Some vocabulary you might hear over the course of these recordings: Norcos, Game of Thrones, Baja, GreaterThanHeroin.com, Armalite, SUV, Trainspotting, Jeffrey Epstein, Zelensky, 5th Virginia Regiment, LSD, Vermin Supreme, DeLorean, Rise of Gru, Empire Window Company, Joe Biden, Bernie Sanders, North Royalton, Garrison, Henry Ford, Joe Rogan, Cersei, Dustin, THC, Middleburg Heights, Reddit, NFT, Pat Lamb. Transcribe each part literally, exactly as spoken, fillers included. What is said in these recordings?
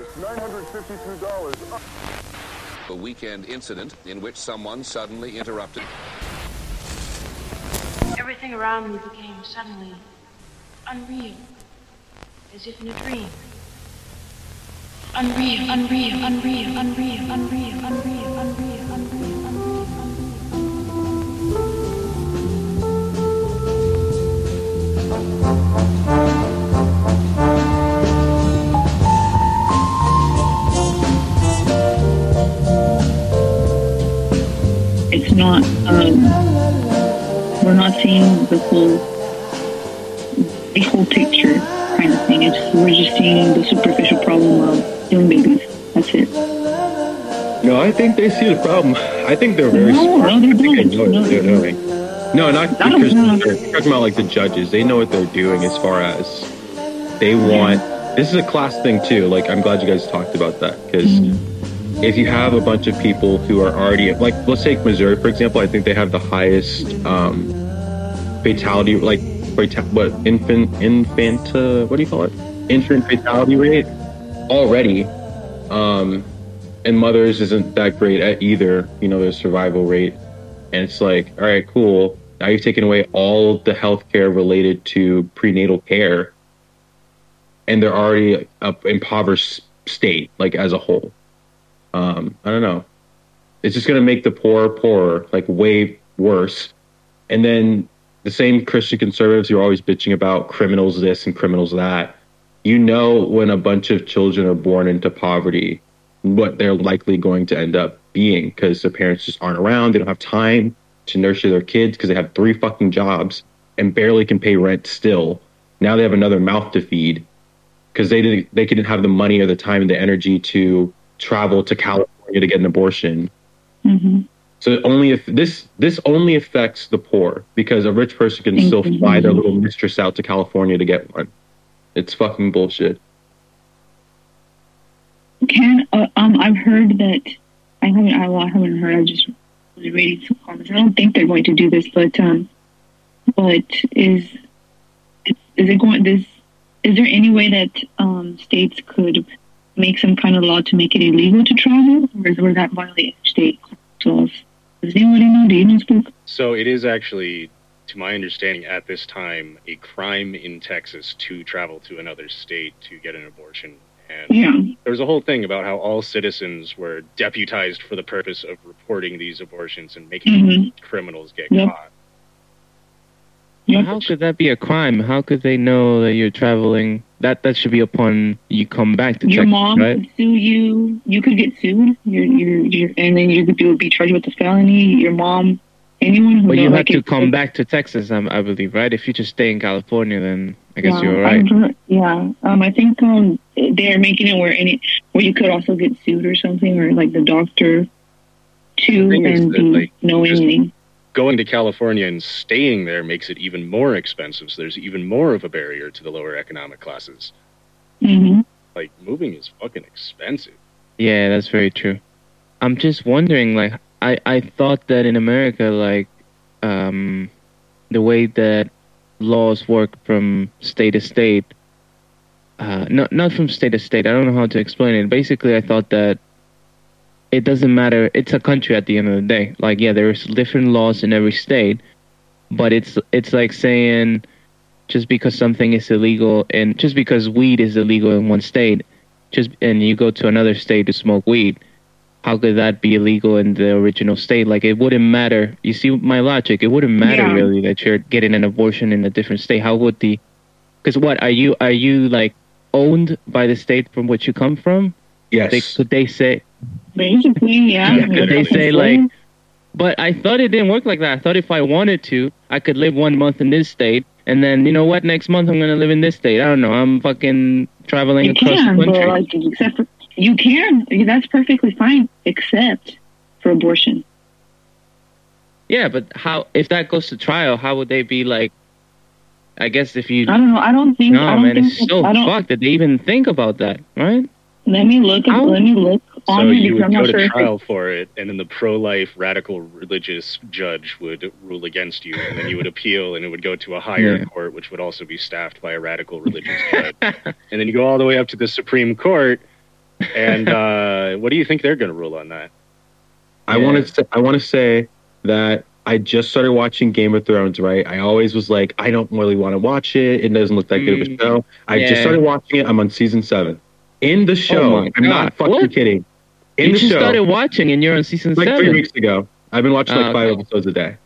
price, nine hundred fifty-two dollars. A weekend incident in which someone suddenly interrupted. Everything around me became suddenly unreal, as if in a dream. Unreal, unreal, unreal, unreal, unreal, unreal, unreal, unreal, unreal, unreal. It's not, um, we're not seeing the whole, the whole picture kind of thing. It's, we're just seeing the superficial problem of young babies. That's it. No, I think they see the problem. I think they're very no, smart. No, they're doing it. No, they're doing. No, not because they're talking about like the judges. They know what they're doing as far as they want. This is a class thing too. Like, I'm glad you guys talked about that, because mm-hmm. if you have a bunch of people who are already like, let's take Missouri for example. I think they have the highest um, fatality, like what infant infant uh, what do you call it? Infant fatality rate. Already, um, and mothers isn't that great at either. You know, their survival rate, and it's like, all right, cool. Now you've taken away all the healthcare related to prenatal care, and they're already an impoverished state, like as a whole. Um, I don't know. It's just gonna make the poor poorer, like way worse. And then the same Christian conservatives who are always bitching about criminals this and criminals that. You know, when a bunch of children are born into poverty, what they're likely going to end up being, because their parents just aren't around. They don't have time to nurture their kids because they have three fucking jobs and barely can pay rent still. Now they have another mouth to feed because they didn't, they couldn't have the money or the time and the energy to travel to California to get an abortion. Mm-hmm. So only if this this only affects the poor, because a rich person can still fly their little mistress out to California to get one. It's fucking bullshit. Can uh, um, I've heard that I haven't. I, well, I haven't heard. I just was reading some comments. I don't think they're going to do this, but um, but is is it going? This is there any way that um states could make some kind of law to make it illegal to travel, or is that violate state laws? Does anybody know? Do you know, Spook? So it is actually, to my understanding, at this time, a crime in Texas to travel to another state to get an abortion. And yeah. there was a whole thing about how all citizens were deputized for the purpose of reporting these abortions and making mm-hmm. criminals get yep. caught. Yep. How could that be a crime? How could they know that you're traveling? That that should be upon you come back to Your Texas, mom right? could sue you. You could get sued. You're, you're, you're, and then you would be charged with a felony. Your mom... Anyone who well, you have to it, come it, back to Texas, um, I believe, right? If you just stay in California, then I guess yeah, you're all right. Heard, yeah, um, I think um, they're making it where any where you could also get sued or something, or like the doctor too, the and that, like, knowingly going to California and staying there makes it even more expensive. So there's even more of a barrier to the lower economic classes. Mm-hmm. Like moving is fucking expensive. Yeah, that's very true. I'm just wondering, like. I, I thought that in America, like, um, the way that laws work from state to state, uh, not, not from state to state, I don't know how to explain it. Basically, I thought that it doesn't matter. It's a country at the end of the day. Like, yeah, there's different laws in every state, but it's it's like saying just because something is illegal and just because weed is illegal in one state, just and you go to another state to smoke weed, how could that be illegal in the original state? Like, it wouldn't matter. You see my logic? It wouldn't matter yeah. really that you're getting an abortion in a different state. How would the... Because what, are you, are you like, owned by the state from which you come from? Yes. They, could they say... Basically, yeah. yeah could they say, like... But I thought it didn't work like that. I thought if I wanted to, I could live one month in this state, and then, you know what, next month I'm going to live in this state. I don't know. I'm fucking traveling you across can, the country. But, like, except for... You can. That's perfectly fine, except for abortion. Yeah, but how? If that goes to trial, how would they be like? I guess if you. I don't know. I don't think. No, I don't man, think it's so fucked that they even think about that, right? Let me look. How? Let me look. On so you would go to sure trial for it, and then the pro-life radical religious judge would rule against you, and then you would appeal, and it would go to a higher yeah. court, which would also be staffed by a radical religious judge, and then you go all the way up to the Supreme Court. And uh, what do you think they're going to rule on that? I yeah. want to. I want to say that I just started watching Game of Thrones. Right, I always was like, I don't really want to watch it. It doesn't look that good of a show. I yeah. just started watching it. I'm on season seven. In the show, oh I'm not fucking what? kidding. In you the just show, started watching, and you're on season like seven. Like three weeks ago, I've been watching like oh, five okay. episodes a day.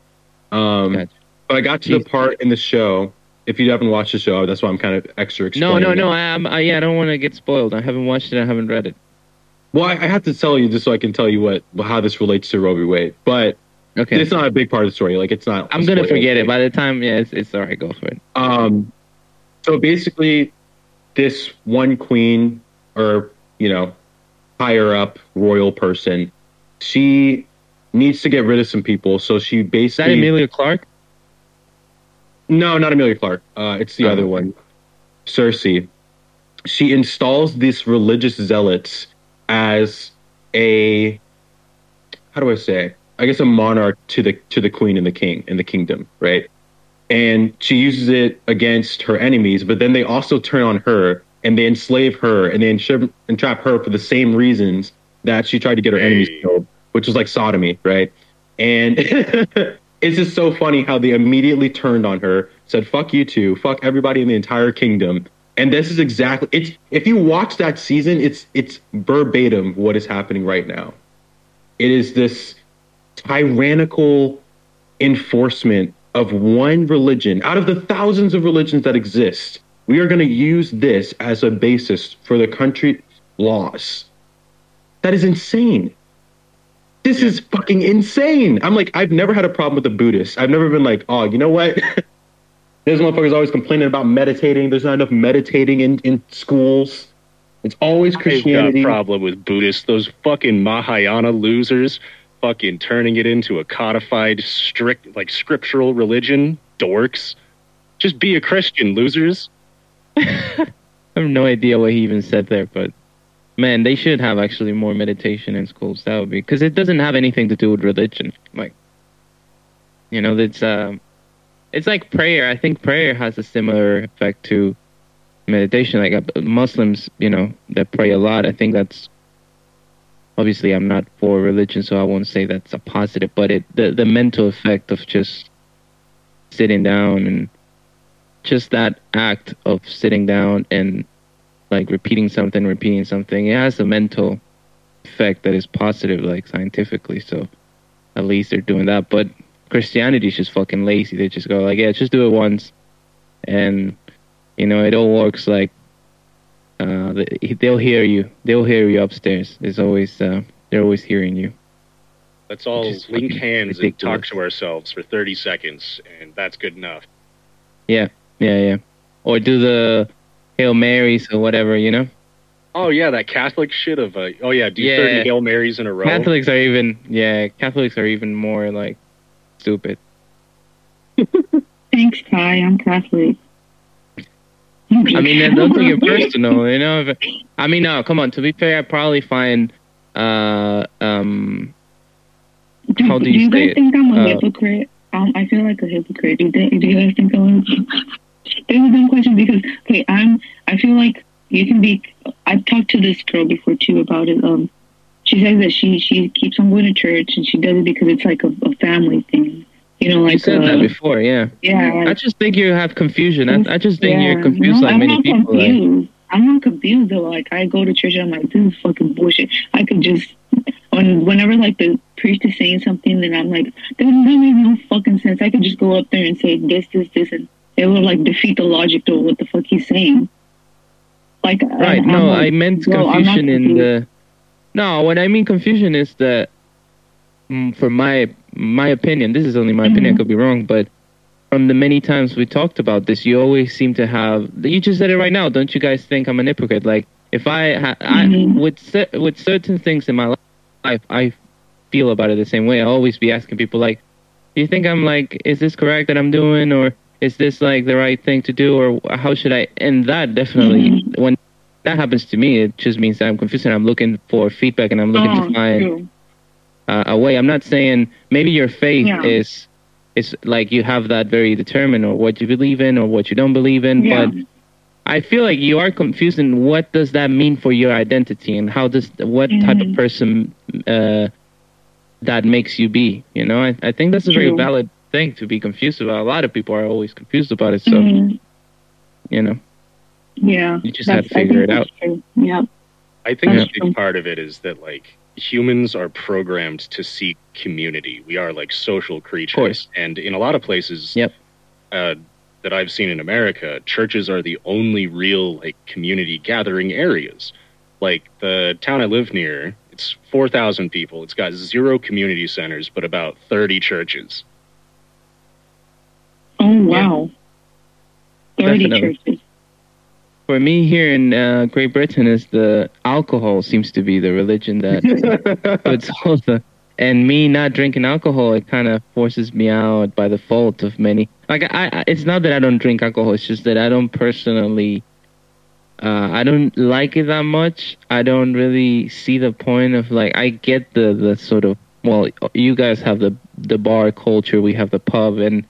Um, gotcha. But I got to Jeez. the part in the show. If you haven't watched the show, that's why I'm kind of extra explaining. No, no, no. I, I, yeah, I don't want to get spoiled. I haven't watched it. I haven't read it. Well, I, I have to tell you just so I can tell you what how this relates to Roe v. Wade. But okay. it's not a big part of the story. Like, it's not. I'm going to forget it by the time. Yeah, it's, it's all right. Go for it. Um, so basically, this one queen or, you know, higher up royal person, she needs to get rid of some people. So she basically. Is that Emilia Clarke? No, not Emilia Clarke. Uh, it's the oh. other one. Cersei. She installs these religious zealots as a, how do I say? I guess a monarch to the to the queen and the king in the kingdom, right? And she uses it against her enemies, but then they also turn on her and they enslave her and they entra- entrap her for the same reasons that she tried to get her hey. enemies killed, which was like sodomy, right? And... It's just so funny how they immediately turned on her, said, fuck you two, fuck everybody in the entire kingdom. And this is exactly, it's, if you watch that season, it's it's verbatim what is happening right now. It is this tyrannical enforcement of one religion. Out of the thousands of religions that exist, we are going to use this as a basis for the country laws. That is insane. This is fucking insane. I'm like, I've never had a problem with the Buddhists. I've never been like, oh, you know what? Those motherfuckers always complaining about meditating. There's not enough meditating in, in schools. It's always Christianity. I've got a problem with Buddhists. Those fucking Mahayana losers fucking turning it into a codified, strict, like, scriptural religion. Dorks. Just be a Christian, losers. I have no idea what he even said there, but... Man, they should have actually more meditation in schools. That would be because it doesn't have anything to do with religion. Like, you know, it's um, it's like prayer. I think prayer has a similar effect to meditation. Like uh, Muslims, you know, that pray a lot. I think that's obviously I'm not for religion, so I won't say that's a positive. But it the the mental effect of just sitting down and just that act of sitting down and. Like repeating something, repeating something. It has a mental effect that is positive, like scientifically. So at least they're doing that. But Christianity's just fucking lazy. They just go like, yeah, just do it once. And, you know, it all works like uh, they'll hear you. They'll hear you upstairs. There's always, uh, they're always hearing you. Let's all link hands ridiculous. and talk to ourselves for thirty seconds. And that's good enough. Yeah, yeah, yeah. Or do the... Hail Marys or whatever, you know? Oh, yeah, that Catholic shit of, uh, oh, yeah, do yeah. thirty Hail Marys in a row. Catholics are even, yeah, Catholics are even more, like, stupid. Thanks, Ty, I'm Catholic. I mean, don't take it personal, you know? If, I mean, no, come on, to be fair, I probably find, uh, um, do, how do you, do you guys think I'm a uh, hypocrite? Um, I feel like a hypocrite. Do, they, do you guys think I'm a hypocrite? It was a dumb question because, okay, I'm, I feel like you can be, I've talked to this girl before too about it. Um, she says that she, she keeps on going to church and she does it because it's like a, a family thing. You know, like. You said uh, that before, yeah. Yeah. Like, I just think you have confusion. I, I just think yeah. you're confused no, like I'm many not people. Confused. Like. I'm not confused though. Like, I go to church and I'm like, this is fucking bullshit. I could just, when, whenever like the priest is saying something, then I'm like, that doesn't make no fucking sense. I could just go up there and say this, this, this, and. It will like defeat the logic to what the fuck he's saying. Like, right? I'm no, like, I meant confusion in the. No, what I mean confusion is that, mm, for my my opinion, this is only my mm-hmm. opinion. I could be wrong, but from the many times we talked about this, you always seem to have. You just said it right now. Don't you guys think I'm an hypocrite? Like, if I, ha- mm-hmm. I with cer- with certain things in my life, I feel about it the same way. I always be asking people like, do you think I'm like, is this correct that I'm doing or? Is this, like, the right thing to do, or how should I... And that definitely, mm-hmm. when that happens to me, it just means that I'm confused and I'm looking for feedback and I'm looking oh, to find uh, a way. I'm not saying... Maybe your faith yeah. is, is, like, you have that very determined or what you believe in or what you don't believe in, yeah. but I feel like you are confused in what does that mean for your identity and how does what mm. type of person uh, that makes you be. You know, I, I think that's a True. very valid thing to be confused about. A lot of people are always confused about it. So, mm. you know, yeah, you just have to figure it out. True. Yeah, I think that's a big true. part of it is that like humans are programmed to seek community. We are like social creatures, and in a lot of places, yep. Uh, that I've seen in America, churches are the only real like community gathering areas. Like the town I live near, it's four thousand people. It's got zero community centers, but about thirty churches. Oh, wow. Yeah. thirty Definitely. Churches. For me here in uh, Great Britain is the alcohol seems to be the religion that puts all the... And me not drinking alcohol, it kind of forces me out by the fault of many. Like I, I, it's not that I don't drink alcohol. It's just that I don't personally, uh, I don't like it that much. I don't really see the point of like. I get the, the sort of well, you guys have the the bar culture. We have the pub, and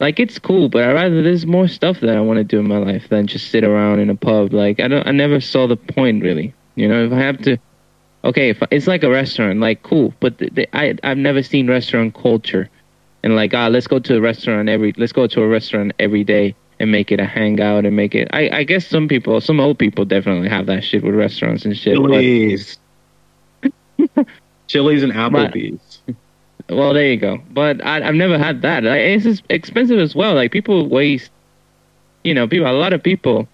like it's cool. But I rather there's more stuff that I want to do in my life than just sit around in a pub. Like I don't, I never saw the point really. You know, if I have to. Okay, if, it's like a restaurant, like, cool, but the, the, I, I've never seen restaurant culture. And like, ah, let's go to a restaurant every, let's go to a restaurant every day and make it a hangout and make it, I, I guess some people, some old people definitely have that shit with restaurants and shit. Chili's. But, Chili's and Applebee's. But, well, there you go. But I, I've never had that. Like, it's expensive as well. Like, people waste, you know, people, a lot of people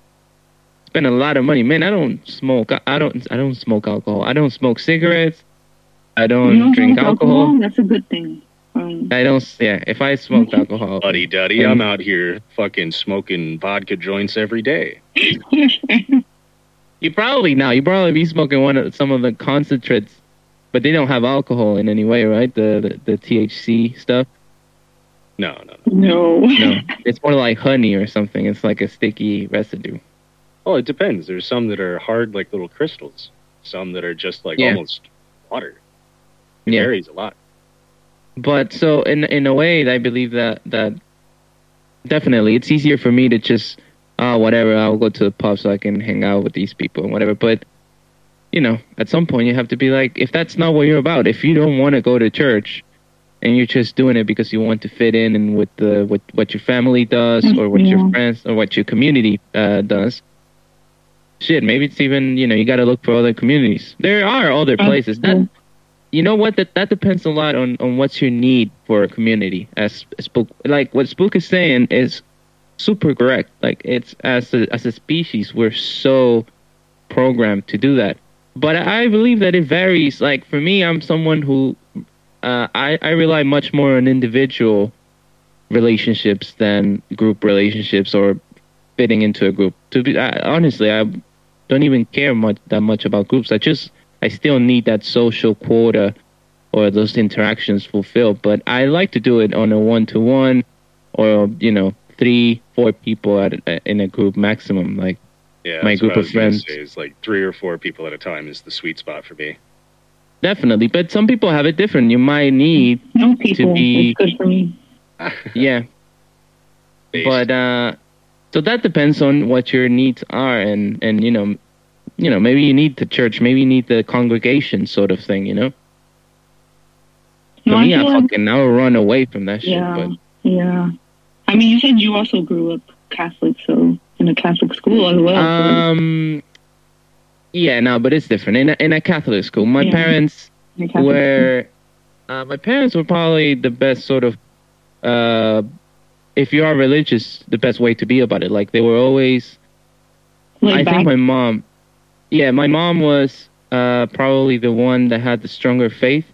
spend a lot of money, man. I don't smoke. I don't. I don't smoke alcohol. I don't smoke cigarettes. I don't, don't drink alcohol. alcohol. That's a good thing. Um, I don't. Yeah. If I smoked alcohol, buddy, duddy, I'm out here fucking smoking vodka joints every day. You probably now. You probably be smoking one of some of the concentrates, but they don't have alcohol in any way, right? The the, the T H C stuff. No, no, no, no. No. It's more like honey or something. It's like a sticky residue. Oh, it depends. There's some that are hard like little crystals. Some that are just like yeah. almost water. It yeah. varies a lot. But so in in a way, I believe that that definitely it's easier for me to just ah oh, whatever. I'll go to the pub so I can hang out with these people and whatever. But you know, at some point you have to be like, if that's not what you're about, if you don't want to go to church, and you're just doing it because you want to fit in and with the with what your family does or what yeah. your friends or what your community uh, does. Shit, maybe it's even, you know, you got to look for other communities. There are other places. That, you know what? That that depends a lot on, on what's your need for a community. As Spook, like what Spook is saying is super correct. Like it's as a, as a species, we're so programmed to do that. But I believe that it varies. Like for me, I'm someone who uh, I I rely much more on individual relationships than group relationships or fitting into a group. To be I, honestly, I. don't even care much that much about groups. I just, I still need that social quota or those interactions fulfilled. But I like to do it on a one-to-one or, you know, three, four people at a, in a group maximum. Like yeah, my group of friends. It's like three or four people at a time is the sweet spot for me. Definitely. But some people have it different. You might need no people. to be. It's good for me. Yeah. Based. But, uh, so that depends on what your needs are, and, and you know, you know, maybe you need the church, maybe you need the congregation sort of thing, you know? For no, me, I, I fucking, I'll run away from that yeah, shit. But. Yeah. I mean, you said you also grew up Catholic, so in a Catholic school as well. Um, so. Yeah, no, but it's different. In a, in a Catholic school, my yeah, parents Catholic were, school. Uh, my parents were probably the best sort of, uh, if you are religious, the best way to be about it. Like, they were always... Laid I back. think my mom... Yeah, my mom was uh, probably the one that had the stronger faith.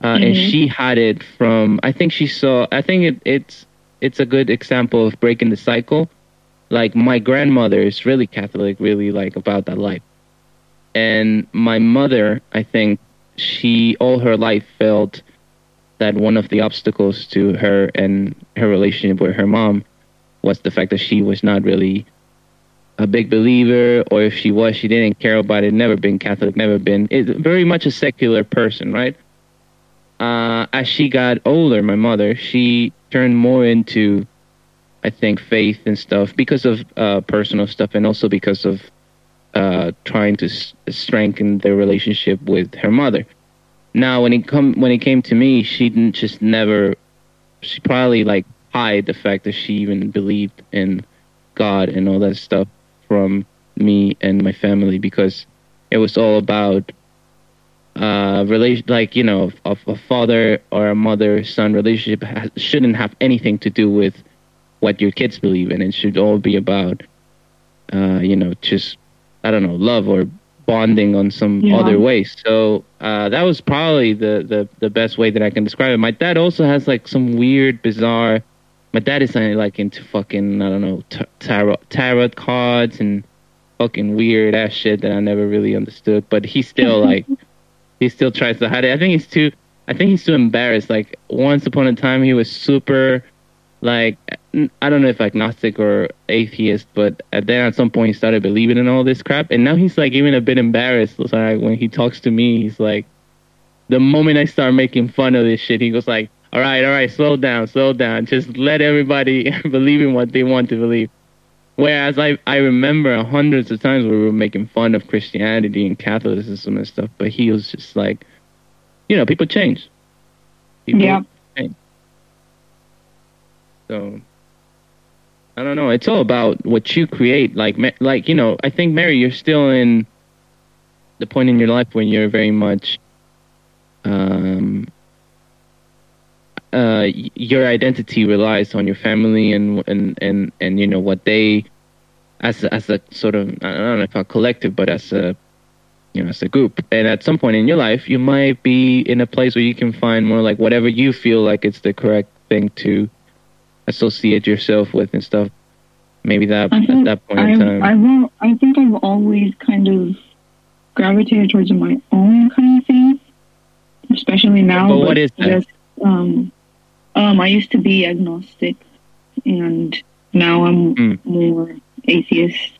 Uh, mm-hmm. And she had it from... I think she saw... I think it, it's it's a good example of breaking the cycle. Like, my grandmother is really Catholic, really, like, about that life. And my mother, I think, she all her life felt... that one of the obstacles to her and her relationship with her mom was the fact that she was not really a big believer, or if she was, she didn't care about it, never been Catholic, never been, it's very much a secular person, right? Uh, as she got older, my mother, she turned more into I think, faith and stuff because of uh, personal stuff, and also because of uh, trying to s- strengthen their relationship with her mother. Now, when it come when it came to me, she didn't just never. She probably like hide the fact that she even believed in God and all that stuff from me and my family, because it was all about uh relation, like, you know, a, a father or a mother son relationship ha- shouldn't have anything to do with what your kids believe in. It should all be about uh you know, just I don't know, love or bonding on some yeah. other way. So uh that was probably the, the the best way that I can describe it. My dad also has like some weird, bizarre. My dad is like into fucking, I don't know, tarot tarot cards and fucking weird ass shit that I never really understood. But he still like he still tries to hide it. I think he's too I think he's too embarrassed. Like, once upon a time he was super like, I don't know if agnostic or atheist, but then at some point he started believing in all this crap, and now he's like even a bit embarrassed. So like, when he talks to me, he's like, the moment I start making fun of this shit, he goes like, all right, all right, slow down, slow down. Just let everybody believe in what they want to believe. Whereas I, I remember hundreds of times where we were making fun of Christianity and Catholicism and stuff, but he was just like, you know, people change. People yeah. change. So I don't know. It's all about what you create. Like, like, you know, I think, Mary, you're still in the point in your life when you're very much, um, uh, your identity relies on your family and, and, and, and, you know, what they, as a, as a sort of, I don't know if a collective, but as a, you know, as a group. And at some point in your life, you might be in a place where you can find more like whatever you feel like it's the correct thing to associate yourself with and stuff. Maybe that I at that point I, in time. I won't. I think I've always kind of gravitated towards my own kind of thing, especially now. But, but what is that? Um, um, I used to be agnostic, and now I'm mm. more atheist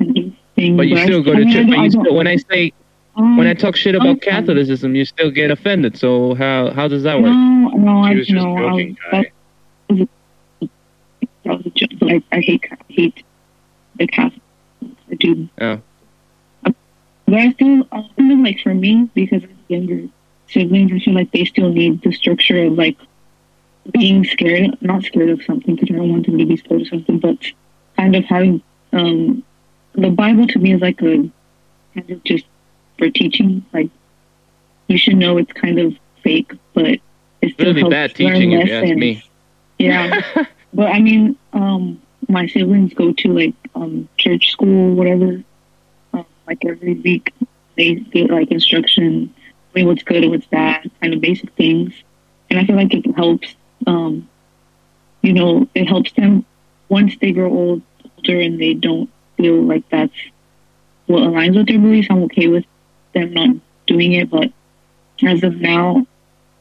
and everything. But you but still I, go to I mean, church. But you still, when I say, um, when I talk shit about okay. Catholicism, you still get offended. So how how does that work? No, no, I was no. Joking, I was, that was I, was a I, I hate hate the Catholics. I do. Oh. But I still, I feel like for me, because I'm younger siblings, I feel like they still need the structure of like being scared, not scared of something, because I don't want them to be scared of something, but kind of having um, the Bible to me is like a kind of just for teaching. Like, you should know it's kind of fake, but it's still really bad teaching if you ask me. Yeah. But I mean, um, my siblings go to like um, church school, whatever. Um, like every week, they get like instruction, I mean, what's good and what's bad, kind of basic things. And I feel like it helps. Um, you know, it helps them once they grow old, older, and they don't feel like that's what aligns with their beliefs. I'm okay with them not doing it, but as of now,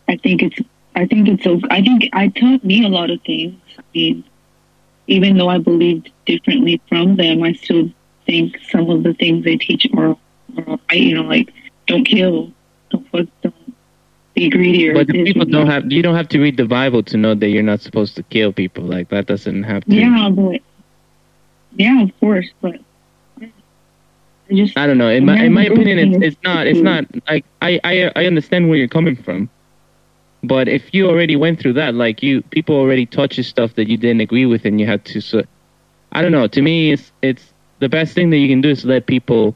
I think it's. I think it's. So, I think it taught me a lot of things. I mean, even though I believed differently from them, I still think some of the things they teach are, are right. You know, like don't kill, don't fuck, don't be greedy. But the people don't have. You don't have to read the Bible to know that you're not supposed to kill people. Like that doesn't have to. Yeah, but yeah, of course. But I just. I don't know. In my in my opinion, it's, it's not. It's not. Like I, I I understand where you're coming from. But if you already went through that, like you, people already taught you stuff that you didn't agree with, and you had to. So, I don't know. To me, it's it's the best thing that you can do is let people.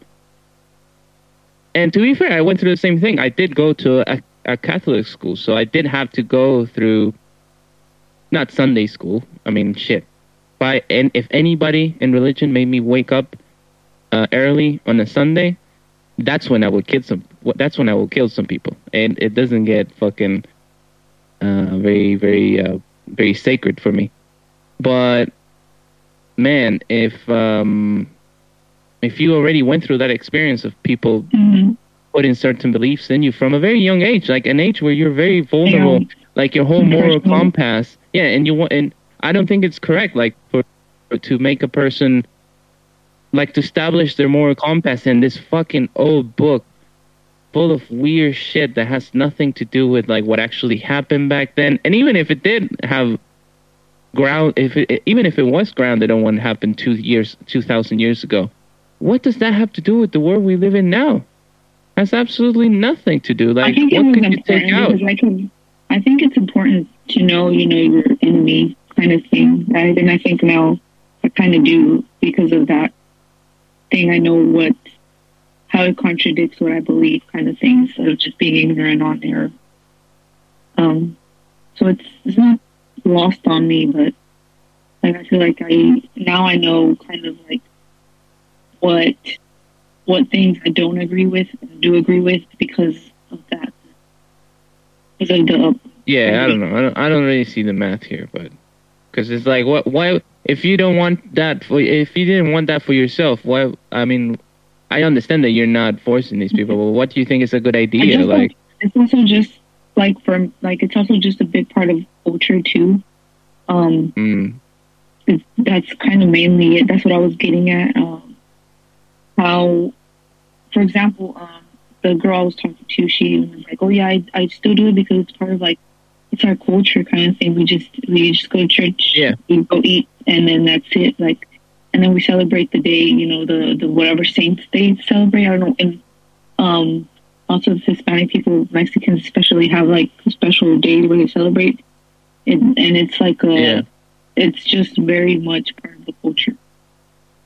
And to be fair, I went through the same thing. I did go to a, a Catholic school, so I did have to go through. Not Sunday school. I mean, shit. If I, and if anybody in religion made me wake up uh, early on a Sunday, that's when I would kill some. That's when I would kill some people, and it doesn't get fucking. Uh, very, very, uh, very sacred for me. But man, if um, if you already went through that experience of people mm-hmm. putting certain beliefs in you from a very young age, like an age where you're very vulnerable, yeah. like your whole moral compass, yeah, and you want, and I don't think it's correct, like for to make a person like to establish their moral compass in this fucking old book. Full of weird shit that has nothing to do with like what actually happened back then, and even if it did have ground, if it, even if it was grounded on what happened two years, two thousand years ago, what does that have to do with the world we live in now? Has absolutely nothing to do. Like, what can you take out? I, can, I think it's important to know, you know, your enemy kind of thing, right? And I think now I kind of do because of that thing. I know what, how it contradicts what I believe, kind of thing. Instead of just being ignorant on there. Um, so it's it's not lost on me, but like I feel like I now I know kind of like what what things I don't agree with, do agree with because of that. Because of the yeah, I don't know. I don't I don't really see the math here, but because it's like what why if you don't want that for if you didn't want that for yourself, why I mean. I understand that you're not forcing these people, but what do you think is a good idea? Like, it's also just like from like it's also just a big part of culture too. Um, mm. it's, that's kind of mainly it. That's what I was getting at. Um, how, for example, um, the girl I was talking to, she was like, "Oh yeah, I I still do it because it's part of like it's our culture kind of thing. We just we just go to church, yeah. we go eat, and then that's it." Like. And then we celebrate the day, you know, the, the whatever saints they celebrate. I don't know. And um, also the Hispanic people, Mexicans especially, have like a special day where they celebrate. And, and it's like, a, yeah. it's just very much part of the culture.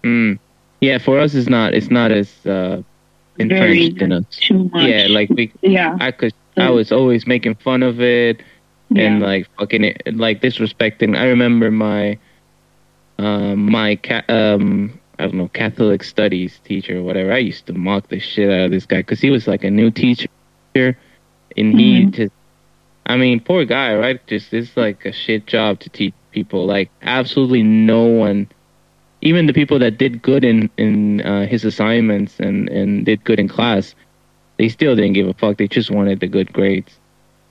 Mm. Yeah, for us, it's not, it's not as uh, entrenched in us. Too much. Yeah, like we, yeah. I could, so, I was always making fun of it yeah. and like fucking, like disrespecting. I remember my, Um, my ca- um, I don't know Catholic studies teacher or whatever. I used to mock the shit out of this guy because he was like a new teacher, and mm-hmm. he just, I mean, poor guy, right? Just it's like a shit job to teach people. Like absolutely no one, even the people that did good in in uh, his assignments and and did good in class, they still didn't give a fuck. They just wanted the good grades.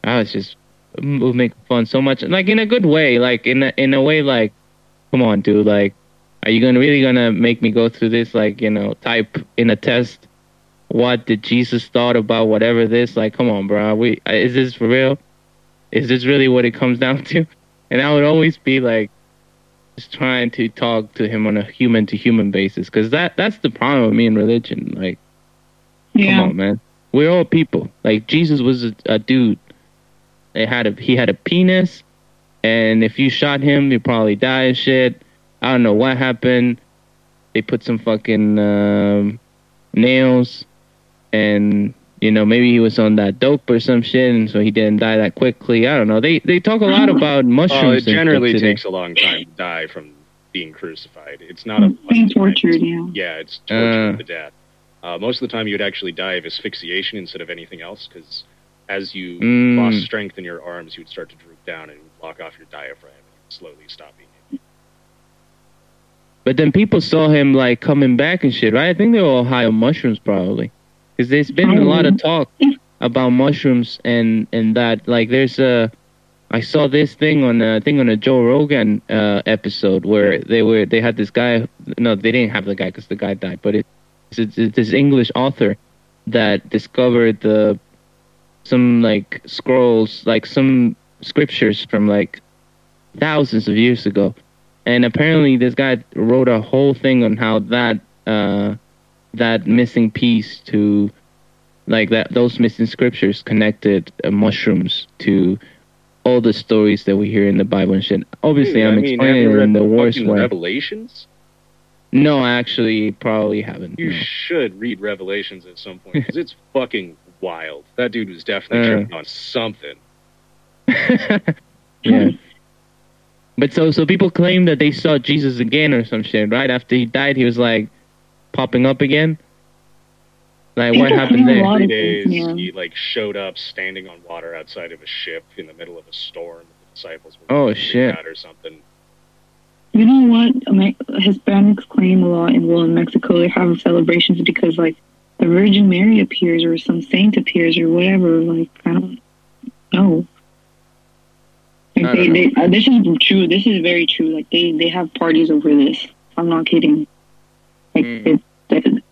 I was just making fun so much, like in a good way, like in a, in a way like. Come on, dude, like, are you gonna really gonna make me go through this? Like, you know, type in a test, what did Jesus thought about whatever this? Like, come on, bro, we is this for real? Is this really what it comes down to? And I would always be, like, just trying to talk to him on a human-to-human basis, because that, that's the problem with me in religion. Like, yeah. Come on, man. We're all people. Like, Jesus was a, a dude. They had a, he had a penis. And if you shot him, you probably die and shit. I don't know what happened. They put some fucking um, nails. And, you know, maybe he was on that dope or some shit. And so he didn't die that quickly. I don't know. They they talk a lot about mushrooms. Oh, it generally takes a long time to die from being crucified. It's not a... Being tortured, yeah. Yeah, it's torture uh, to death. Uh, most of the time you would actually die of asphyxiation instead of anything else. Because as you mm. lost strength in your arms, you would start to droop down and... block off your diaphragm and slowly stop eating. But then people saw him like coming back and shit, right? I think they were all high on mushrooms probably. Because there's been a lot of talk about mushrooms and, and that. Like there's a... I saw this thing on a, I think on a Joe Rogan uh, episode where they were they had this guy... No, they didn't have the guy because the guy died. But it, it's, it's this English author that discovered the some like scrolls, like some... scriptures from like thousands of years ago, and apparently this guy wrote a whole thing on how that uh that missing piece to like that those missing scriptures connected uh, mushrooms to all the stories that we hear in the Bible and shit. Obviously Dude, I'm I mean, explaining it in the worst way. Revelations? No, I actually probably haven't. You no. should read Revelations at some point because it's fucking wild. That dude was definitely uh, tripping on something. yeah. But so so people claim that they saw Jesus again or some shit, right? After he died, he was like popping up again. Like what happened there? Three days, yeah. He like showed up standing on water outside of a ship in the middle of a storm. The disciples were oh shit or something. You know what? Hispanics claim a lot in well in Mexico. They have celebrations because like the Virgin Mary appears or some saint appears or whatever. Like I don't know. Like they, they, uh, this is true. This is very true. Like they, they have parties over this. I'm not kidding. Like mm. it, it,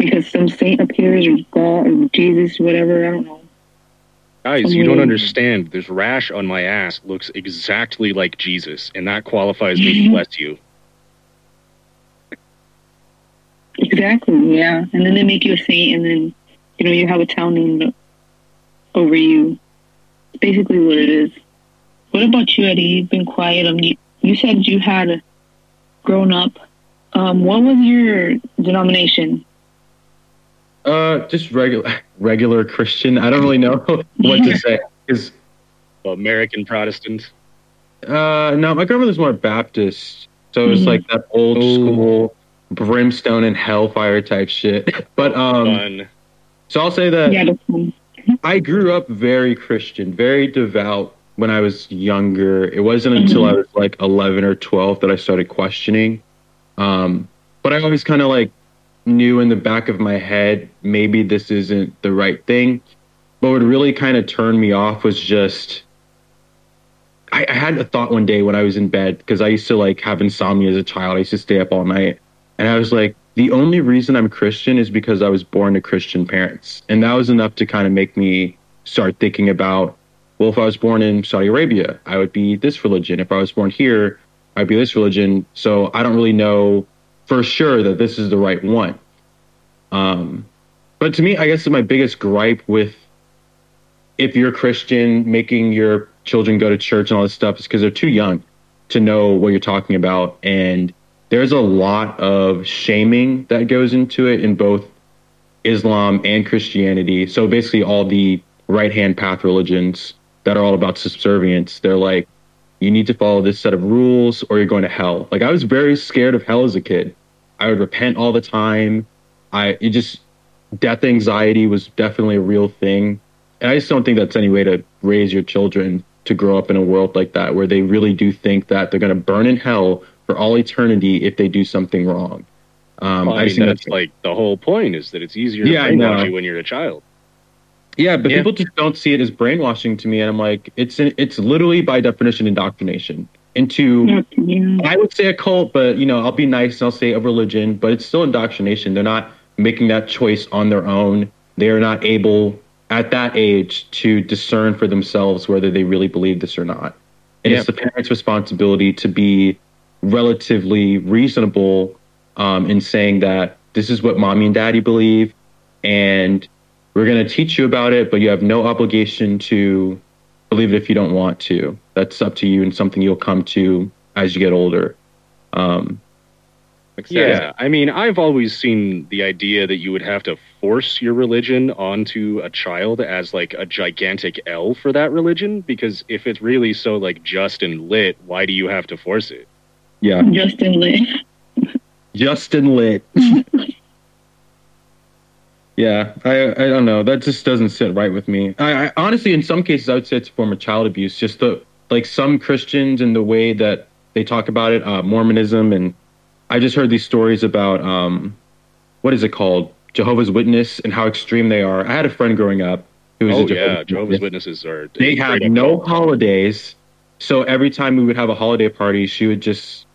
because some saint appears or God or Jesus, whatever. I don't know. Guys, you don't understand. This rash on my ass looks exactly like Jesus, and that qualifies me to bless you. Exactly, yeah. And then they make you a saint, and then, you know, you have a town named over you. It's basically what it is. What about you, Eddie? You've been quiet. Um, you, you said you had grown up. Um, what was your denomination? Uh, just regular regular Christian. I don't really know what yeah. to say. Is American Protestant? Uh, no, my grandmother's more Baptist, so it's mm-hmm. like that old school brimstone and hellfire type shit. But um, Fun. so I'll say that yeah, I grew up very Christian, very devout when I was younger. It wasn't until mm-hmm. I was like eleven or twelve that I started questioning. Um, but I always kind of like knew in the back of my head, maybe this isn't the right thing. But what really kind of turned me off was just, I, I had a thought one day when I was in bed, because I used to like have insomnia as a child. I used to stay up all night. And I was like, the only reason I'm Christian is because I was born to Christian parents. And that was enough to kind of make me start thinking about, well, if I was born in Saudi Arabia, I would be this religion. If I was born here, I'd be this religion. So I don't really know for sure that this is the right one. Um, but to me, I guess my biggest gripe with if you're Christian, making your children go to church and all this stuff is because they're too young to know what you're talking about. And there's a lot of shaming that goes into it in both Islam and Christianity. So basically all the right-hand path religions that are all about subservience, they're like, you need to follow this set of rules or you're going to hell. Like I was very scared of hell as a kid. I would repent all the time. I it just death anxiety was definitely a real thing. And I just don't think that's any way to raise your children to grow up in a world like that, where they really do think that they're going to burn in hell for all eternity if they do something wrong. Um, well, I, I mean, that's that like the whole point is that it's easier yeah, to brainwash you when you're a child. Yeah, but yeah. people just don't see it as brainwashing to me, and I'm like, it's an, it's literally by definition indoctrination into, yeah. I would say a cult, but you know, I'll be nice and I'll say a religion, but it's still indoctrination. They're not making that choice on their own. They are not able at that age to discern for themselves whether they really believe this or not. And yeah. it's the parents' responsibility to be relatively reasonable um, in saying that this is what mommy and daddy believe, and we're going to teach you about it, but you have no obligation to believe it if you don't want to. That's up to you and something you'll come to as you get older. Um, yeah, I mean, I've always seen the idea that you would have to force your religion onto a child as like a gigantic L for that religion, because if it's really so like just and lit, why do you have to force it? Yeah. Just and lit. Just and lit. Yeah, I I don't know. That just doesn't sit right with me. I, I honestly, in some cases, I would say it's a form of child abuse. Just the like some Christians and the way that they talk about it, uh, Mormonism, and I just heard these stories about um, what is it called, Jehovah's Witness, and how extreme they are. I had a friend growing up who was oh, a Jehovah's yeah, Witness. Jehovah's Witnesses are they have no holidays, so every time we would have a holiday party, she would just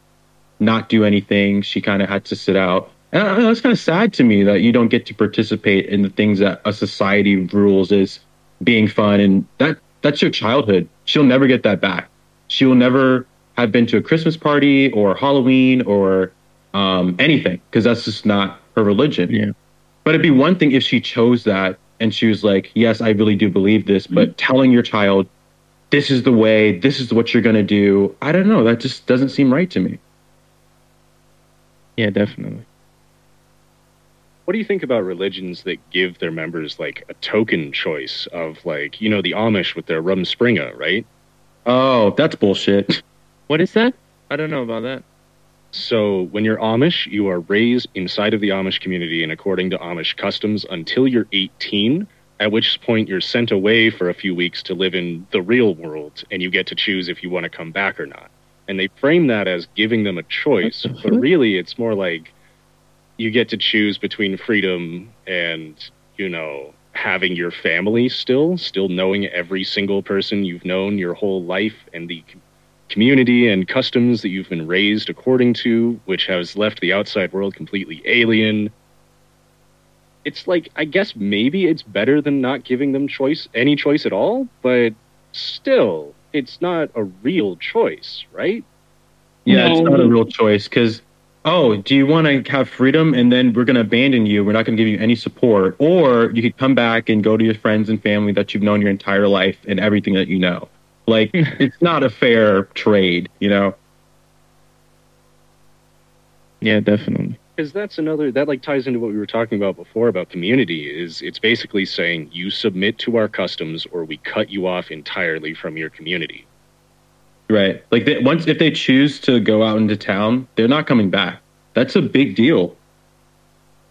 not do anything. She kind of had to sit out. And I, that's kind of sad to me that you don't get to participate in the things that a society rules as being fun. And that that's your childhood. She'll never get that back. She will never have been to a Christmas party or Halloween or um, anything, because that's just not her religion. Yeah. But it'd be one thing if she chose that and she was like, yes, I really do believe this. Mm-hmm. But telling your child, this is the way, this is what you're going to do. I don't know. That just doesn't seem right to me. Yeah, definitely. What do you think about religions that give their members like a token choice of like, you know, the Amish with their Rumspringa, right? Oh, that's bullshit. What is that? I don't know about that. So when you're Amish, you are raised inside of the Amish community and according to Amish customs until you're eighteen, at which point you're sent away for a few weeks to live in the real world and you get to choose if you want to come back or not. And they frame that as giving them a choice, but really it's more like, you get to choose between freedom and, you know, having your family still, still knowing every single person you've known your whole life and the community and customs that you've been raised according to, which has left the outside world completely alien. it's like, I guess maybe it's better than not giving them choice, any choice at all, but still, it's not a real choice, right? Yeah, no. It's not a real choice, because, oh, do you want to have freedom, and then we're going to abandon you, we're not going to give you any support, or you could come back and go to your friends and family that you've known your entire life and everything that you know. Like, it's not a fair trade, you know? Yeah, definitely. Because that's another, that like ties into what we were talking about before about community, is it's basically saying you submit to our customs or we cut you off entirely from your community. Right. Like they, once, if they choose to go out into town, they're not coming back. That's a big deal.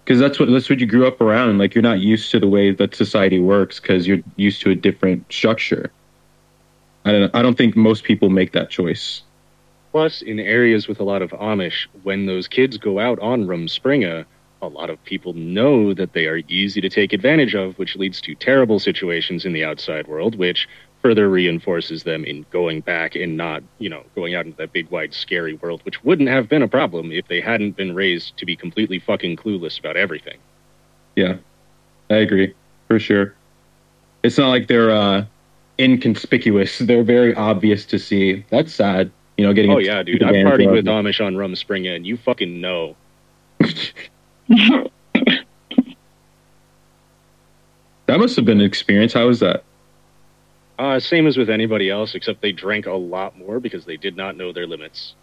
Because that's what, that's what you grew up around. Like you're not used to the way that society works because you're used to a different structure. I don't, I don't think most people make that choice. Plus, in areas with a lot of Amish, when those kids go out on Rumspringa, a lot of people know that they are easy to take advantage of, which leads to terrible situations in the outside world, which further reinforces them in going back and not, you know, going out into that big, wide, scary world, which wouldn't have been a problem if they hadn't been raised to be completely fucking clueless about everything. Yeah, I agree, for sure. It's not like they're uh, inconspicuous. They're very obvious to see. That's sad. You know, getting oh yeah, dude! I've partied with Amish on Rumspringa, and you fucking know. That must have been an experience. How was that? Uh, same as with anybody else, except they drank a lot more because they did not know their limits,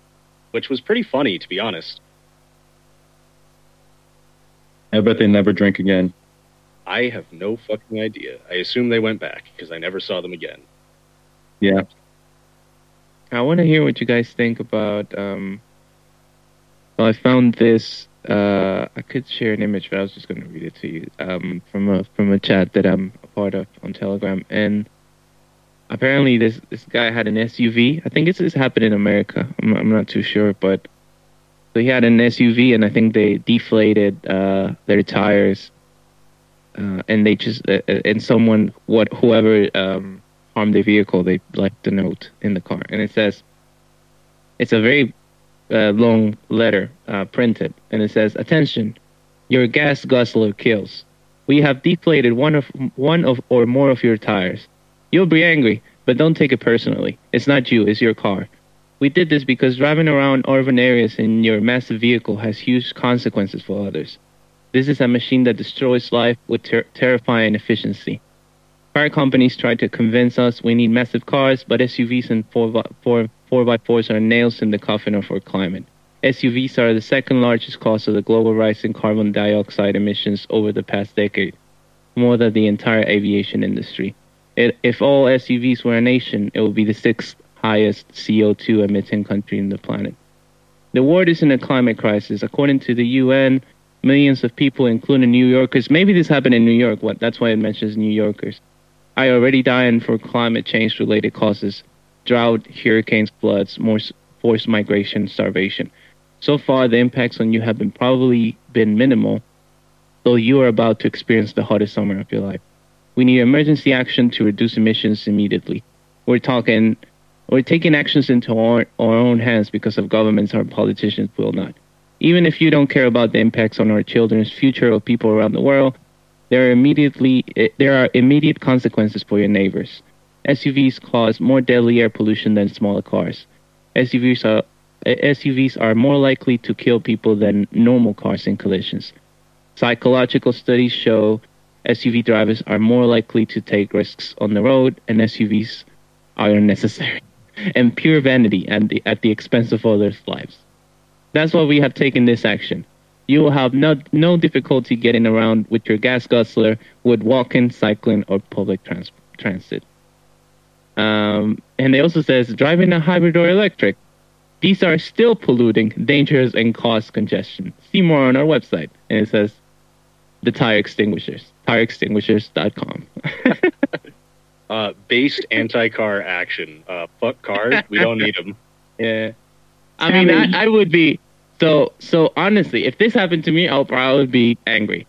which was pretty funny, to be honest. I bet they never drink again. I have no fucking idea. I assume they went back because I never saw them again. Yeah. I want to hear what you guys think about, um, well, I found this, uh, I could share an image, but I was just going to read it to you, um, from a, from a chat that I'm a part of on Telegram, and apparently this, this guy had an S U V, I think it's, it's happened in America, I'm, I'm not too sure, but, so he had an S U V, and I think they deflated, uh, their tires, uh, and they just, uh, and someone, what, whoever, um, harm the vehicle, they left the note in the car. And it says, it's a very uh, long letter uh, printed, and it says, "Attention, your gas guzzler kills. We have deflated one of one of or more of your tires. You'll be angry, but don't take it personally. It's not you, it's your car. We did this because driving around urban areas in your massive vehicle has huge consequences for others. This is a machine that destroys life with ter- terrifying efficiency. Car companies try to convince us we need massive cars, but S U Vs and four by fours are nails in the coffin of our climate. S U Vs are the second largest cause of the global rise in carbon dioxide emissions over the past decade, more than the entire aviation industry. It, if all S U Vs were a nation, it would be the sixth highest C O two emitting country on the planet. The world is in a climate crisis. According to the U N, millions of people, including New Yorkers," maybe this happened in New York, what, that's why it mentions New Yorkers, "I already dying for climate change-related causes, drought, hurricanes, floods, more forced migration, starvation. So far, the impacts on you have been probably been minimal, though you are about to experience the hottest summer of your life. We need emergency action to reduce emissions immediately. We're talking, we're taking actions into our, our own hands because of governments our politicians will not. Even if you don't care about the impacts on our children's future or people around the world, There are immediately there are immediate consequences for your neighbors. S U Vs cause more deadly air pollution than smaller cars. S U Vs are S U Vs are more likely to kill people than normal cars in collisions. Psychological studies show S U V drivers are more likely to take risks on the road, and S U Vs are unnecessary and pure vanity at the, at the expense of others' lives. That's why we have taken this action. You will have no, no difficulty getting around with your gas guzzler with walking, cycling, or public trans- transit. Um, and it also says, driving a hybrid or electric. These are still polluting, dangerous, and cause congestion. See more on our website." And it says, "The tire extinguishers, tire extinguishers dot com. uh, based anti-car action. Uh, fuck cars, we don't need them. Yeah. I mean, I, I would be... So, so honestly, if this happened to me, I'll probably be angry.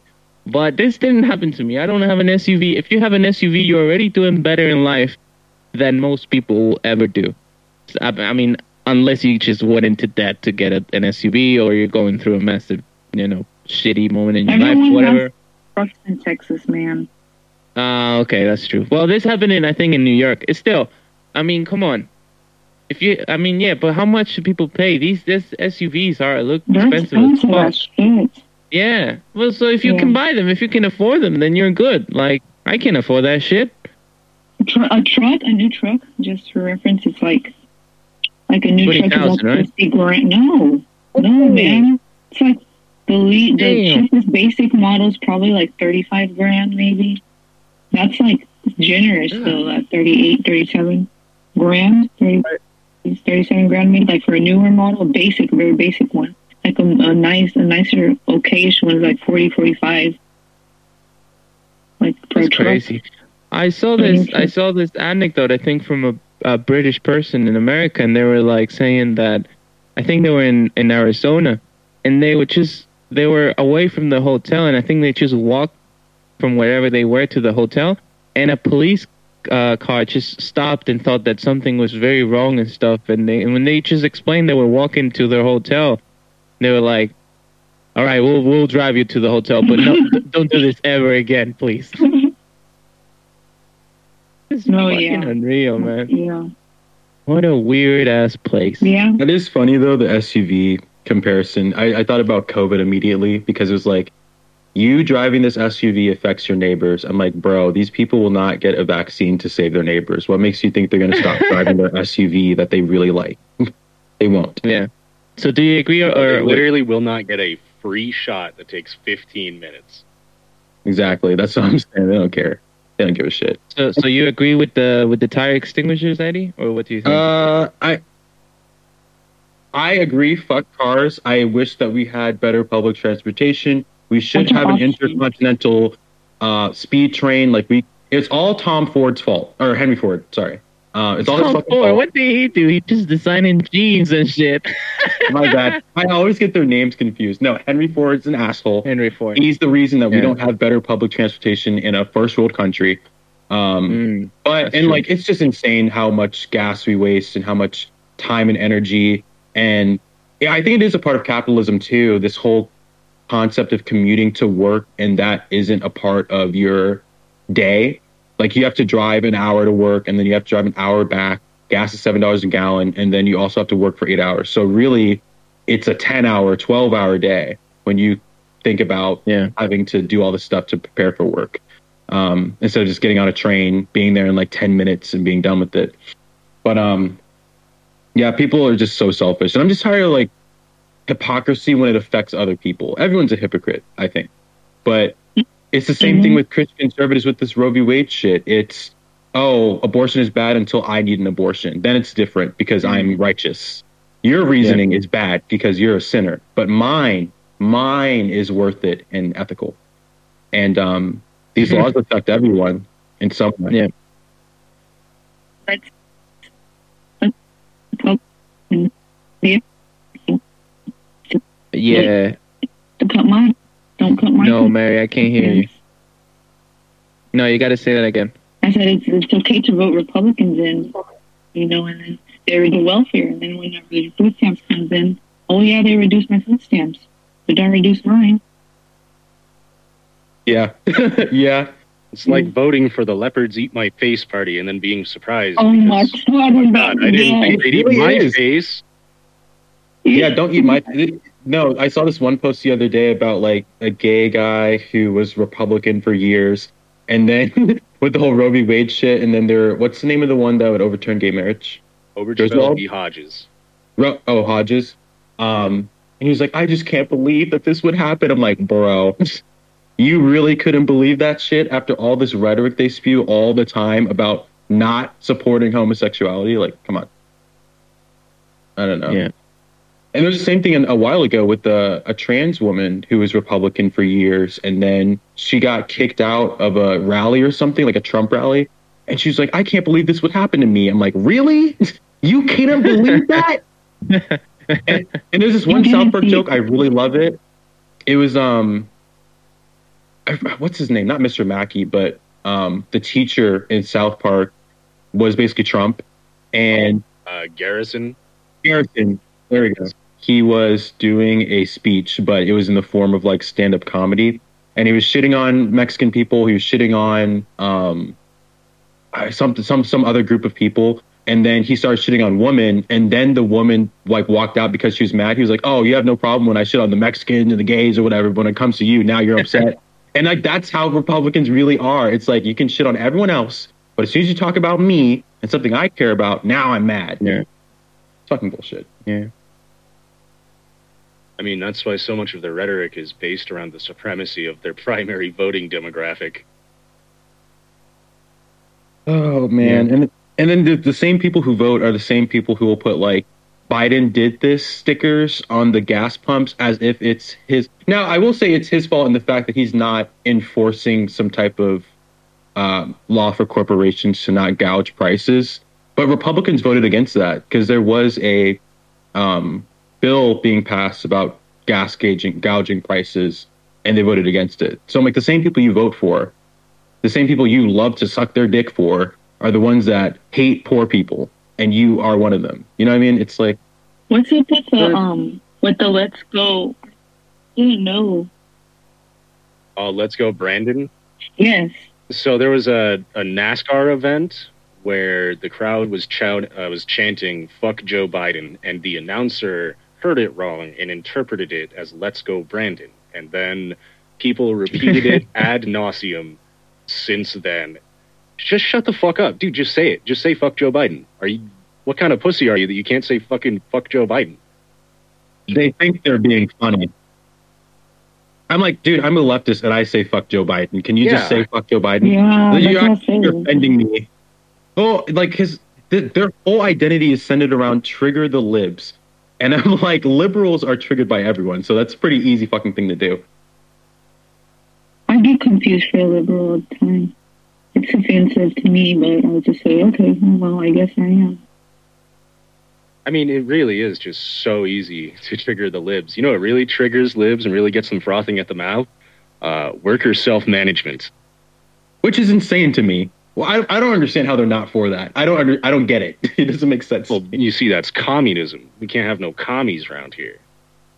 But this didn't happen to me. I don't have an S U V. If you have an S U V, you're already doing better in life than most people will ever do. So, I, I mean, unless you just went into debt to get a, an S U V, or you're going through a massive, you know, shitty moment in your everyone life, whatever. Has, Austin, Texas, man. Uh, okay, that's true. Well, this happened in, I think, in New York. It's still, I mean, come on. If you, I mean, yeah, but how much should people pay? These, these S U Vs are look They're expensive. expensive as fuck. Yeah. Well, so if you yeah. can buy them, if you can afford them, then you're good. Like, I can't afford that shit. A, tr- a truck, a new truck, just for reference, it's like, like a new truck is like fifty grand. No, no, man. It's like the lead, the cheapest basic model's probably like thirty-five grand, maybe. That's like generous yeah. though. Like thirty-eight, thirty-seven grand, thirty. thirty-seven grand, maybe, like for a newer model, basic, very basic one. Like a, a nice, a nicer, okayish one is like forty, forty-five. Like per That's truck. Crazy. I saw this. I saw this anecdote. I think from a, a British person in America, and they were like saying that. I think they were in, in Arizona, and they would just they were away from the hotel, and I think they just walked from wherever they were to the hotel, and a police Uh, car just stopped and thought that something was very wrong and stuff, and they and when they just explained they were walking to their hotel, they were like, all right, we'll we'll drive you to the hotel, but no, don't do this ever again, please. It's no, fucking yeah. unreal, man. Yeah. What a weird ass place. Yeah. It is funny though, the S U V comparison. I, I thought about COVID immediately because it was like, you driving this S U V affects your neighbors. I'm like, bro, these people will not get a vaccine to save their neighbors. What makes you think they're going to stop driving their S U V that they really like? They won't. Yeah. So do you agree? Or, or they literally will not get a free shot that takes fifteen minutes. Exactly. That's what I'm saying. They don't care. They don't give a shit. So, so you agree with the with the tire extinguishers, Eddie? Or what do you think? Uh, I. I agree. Fuck cars. I wish that we had better public transportation. We should have an intercontinental uh, speed train. Like we, it's all Tom Ford's fault, or Henry Ford. Sorry, uh, it's all Tom his fucking Ford. Fault. What did he do? He just designing jeans and shit. My bad. I always get their names confused. No, Henry Ford's an asshole. Henry Ford. He's the reason that yeah. we don't have better public transportation in a first world country. Um, mm, but and true. Like it's just insane how much gas we waste and how much time and energy. And yeah, I think it is a part of capitalism too. This whole concept of commuting to work, and that isn't a part of your day. Like you have to drive an hour to work, and then you have to drive an hour back. Gas is seven dollars a gallon, and then you also have to work for eight hours. So really it's a ten hour twelve hour day when you think about yeah. having to do all this stuff to prepare for work, um instead of just getting on a train, being there in like ten minutes and being done with it. But um yeah people are just so selfish, and I'm just tired of like hypocrisy when it affects other people. Everyone's a hypocrite, I think. But it's the same mm-hmm. thing with Christian conservatives with this Roe v. Wade shit. It's, oh, abortion is bad until I need an abortion. Then it's different because I'm righteous. Your reasoning yeah. is bad because you're a sinner. But mine, mine is worth it and ethical. And um, these laws affect everyone in some way. Yeah. Let's, let's, let's, let's, yeah. Yeah. Don't cut mine. Don't cut mine. No, Mary, I can't hear you. No, you got to say that again. I said it's, it's okay to vote Republicans in, you know, and then they reduce welfare. And then when the food stamps comes in, oh, yeah, they reduce my food stamps, but don't reduce mine. Yeah. yeah. It's like mm. voting for the Leopards Eat My Face party and then being surprised. Oh, because, my God. Oh my God, I didn't think they'd eat my face. Yeah, don't eat my... No, I saw this one post the other day about, like, a gay guy who was Republican for years, and then with the whole Roe v. Wade shit, and then there... What's the name of the one that would overturn gay marriage? Obergefell v. Hodges. Ro- oh, Hodges. Um, and he was like, I just can't believe that this would happen. I'm like, bro, you really couldn't believe that shit after all this rhetoric they spew all the time about not supporting homosexuality? Like, come on. I don't know. Yeah. And there's the same thing a while ago with a, a trans woman who was Republican for years, and then she got kicked out of a rally or something, like a Trump rally. And she's like, I can't believe this would happen to me. I'm like, really? You can't believe that? and, and there's this one South Park joke. I really love it. It was, um, I, what's his name? Not Mister Mackey, but um, the teacher in South Park was basically Trump. And uh, Garrison. Garrison. There we go. He was doing a speech, but it was in the form of like stand-up comedy, and he was shitting on Mexican people. He was shitting on um, some some some other group of people. And then he started shitting on women, and then the woman like walked out because she was mad. He was like, "Oh, you have no problem when I shit on the Mexicans and the gays or whatever, but when it comes to you, now you're upset." And like that's how Republicans really are. It's like you can shit on everyone else, but as soon as you talk about me and something I care about, now I'm mad. Yeah, fucking bullshit. Yeah. I mean, that's why so much of their rhetoric is based around the supremacy of their primary voting demographic. Oh man, yeah. and. It- And then the, the same people who vote are the same people who will put, like, Biden did this stickers on the gas pumps as if it's his. Now, I will say it's his fault in the fact that he's not enforcing some type of uh, law for corporations to not gouge prices. But Republicans voted against that because there was a um, bill being passed about gas gauging, gouging prices, and they voted against it. So, like, the same people you vote for, the same people you love to suck their dick for, are the ones that hate poor people, and you are one of them. You know what I mean? It's like, what's it with the um with the let's go? You know, oh, uh, let's go, Brandon. Yes. So there was a, a NASCAR event where the crowd was chow- uh, was chanting "fuck Joe Biden," and the announcer heard it wrong and interpreted it as "let's go, Brandon," and then people repeated it ad nauseum since then. Just shut the fuck up, dude. Just say it. Just say fuck Joe Biden. Are you? What kind of pussy are you that you can't say fucking fuck Joe Biden? They think they're being funny. I'm like, dude, I'm a leftist and I say fuck Joe Biden. Can you yeah. just say fuck Joe Biden? Yeah, you're, actually, you're offending me. Oh, like his th- their whole identity is centered around trigger the libs, and I'm like, liberals are triggered by everyone, so that's a pretty easy fucking thing to do. I get confused for a liberal all the time. It's offensive to me, but I would just say, okay, well, I guess I am. I mean, it really is just so easy to trigger the libs. You know what really triggers libs and really gets them frothing at the mouth? Uh, worker self-management. Which is insane to me. Well, I, I don't understand how they're not for that. I don't under, I don't get it. It doesn't make sense. Well, you see, that's communism. We can't have no commies around here.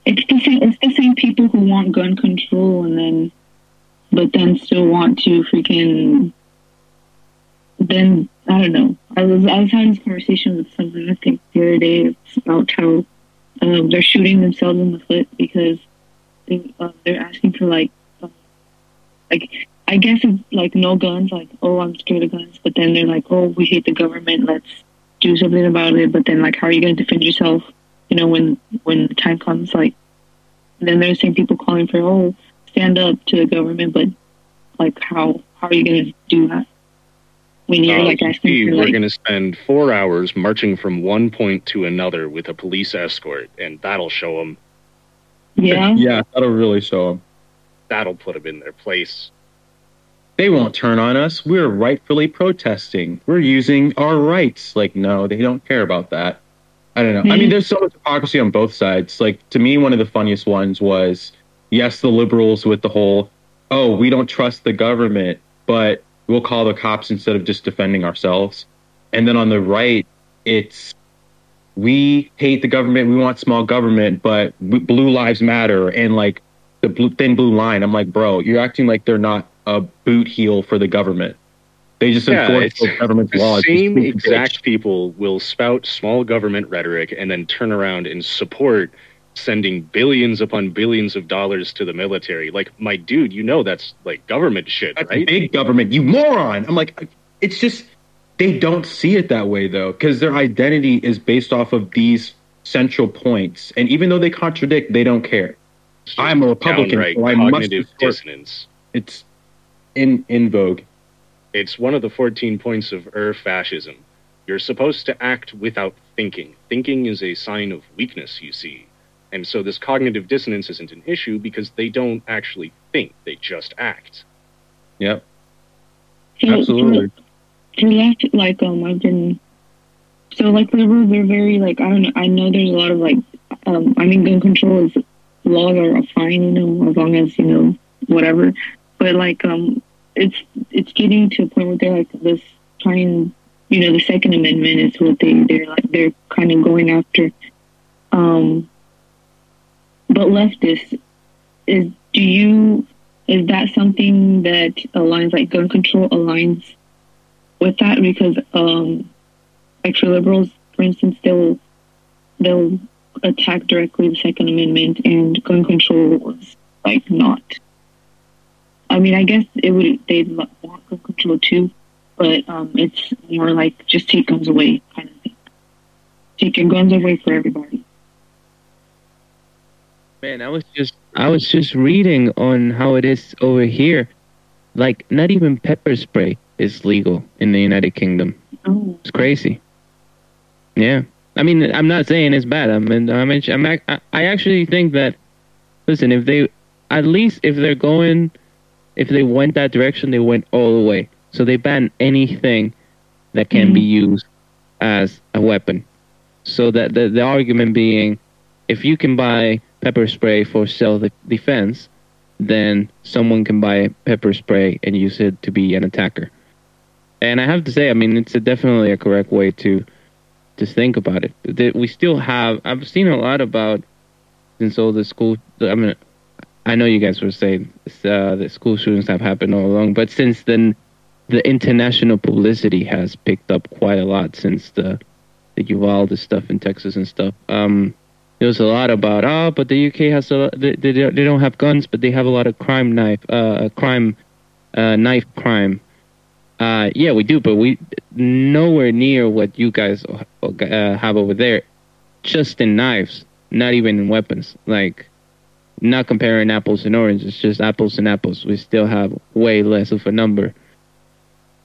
It's the same, it's the same people who want gun control and then, but then still want to freaking... Then, I don't know, I was I was having this conversation with someone, I think, the other day about how um, they're shooting themselves in the foot because they, uh, they're asking for, like, uh, like I guess, if, like, no guns, like, oh, I'm scared of guns, but then they're like, oh, we hate the government, let's do something about it, but then, like, how are you going to defend yourself, you know, when, when the time comes, like, then there's the same people calling for, oh, stand up to the government, but, like, how, how are you going to do that? When you're, uh, like, asking for, like, we're going to spend four hours marching from one point to another with a police escort, and that'll show them. Yeah? Yeah, that'll really show them. That'll put them in their place. They won't turn on us. We're rightfully protesting. We're using our rights. Like, no, they don't care about that. I don't know. Mm-hmm. I mean, there's so much hypocrisy on both sides. Like, to me, one of the funniest ones was, yes, the liberals with the whole, oh, we don't trust the government, but... we'll call the cops instead of just defending ourselves. And then on the right, it's we hate the government. We want small government, but blue lives matter. And like the blue, thin blue line. I'm like, bro, you're acting like they're not a boot heel for the government. They just yeah, enforce the government's laws. The same exact people will spout small government rhetoric and then turn around and support sending billions upon billions of dollars to the military. Like, my dude, you know that's, like, government shit, that's right? Big government, you moron! I'm like, it's just, they don't see it that way, though, because their identity is based off of these central points, and even though they contradict, they don't care. I'm a Republican, so I must dissonance. It's in, in vogue. It's one of the fourteen points of Ur fascism. You're supposed to act without thinking. Thinking is a sign of weakness, you see. And so this cognitive dissonance isn't an issue because they don't actually think, they just act. Yep. So, absolutely. For left, like, um, I've been... So, like, liberals are very, like, I don't know, I know there's a lot of, like, um, I mean, gun control is laws are fine, you know, as long as, you know, whatever. But, like, um, it's it's getting to a point where they're, like, this trying, you know, the Second Amendment is what they, they're, like, they're kind of going after, um... But leftists, is do you Is that something that aligns, like gun control aligns with that? Because um, extra liberals, for instance, they'll they'll attack directly the Second Amendment, and gun control was like not. I mean, I guess it would they'd want gun control too, but um, it's more like just take guns away kind of thing. Take your guns away for everybody. Man, I was just I was just reading on how it is over here. Like, not even pepper spray is legal in the United Kingdom. Oh. It's crazy. Yeah. I mean, I'm not saying it's bad. I mean, I'm, I'm, I I actually think that, listen, if they, at least if they're going, if they went that direction, they went all the way. So they banned anything that can mm-hmm. be used as a weapon. So that the, the argument being, if you can buy pepper spray for self-defense, then someone can buy pepper spray and use it to be an attacker. And I have to say, I mean, it's a definitely a correct way to to think about it. We still have, I've seen a lot about, since all the school, I mean, I know you guys were saying uh, that school shootings have happened all along, but since then, the international publicity has picked up quite a lot since the, the Uvalde stuff in Texas and stuff. Um... There was a lot about, oh, but the U K has a, they, they they don't have guns, but they have a lot of crime knife, uh, crime, uh, knife crime. Uh, yeah, we do, but we nowhere near what you guys uh, have over there. Just in knives, not even in weapons. Like, not comparing apples and oranges, just apples and apples. We still have way less of a number,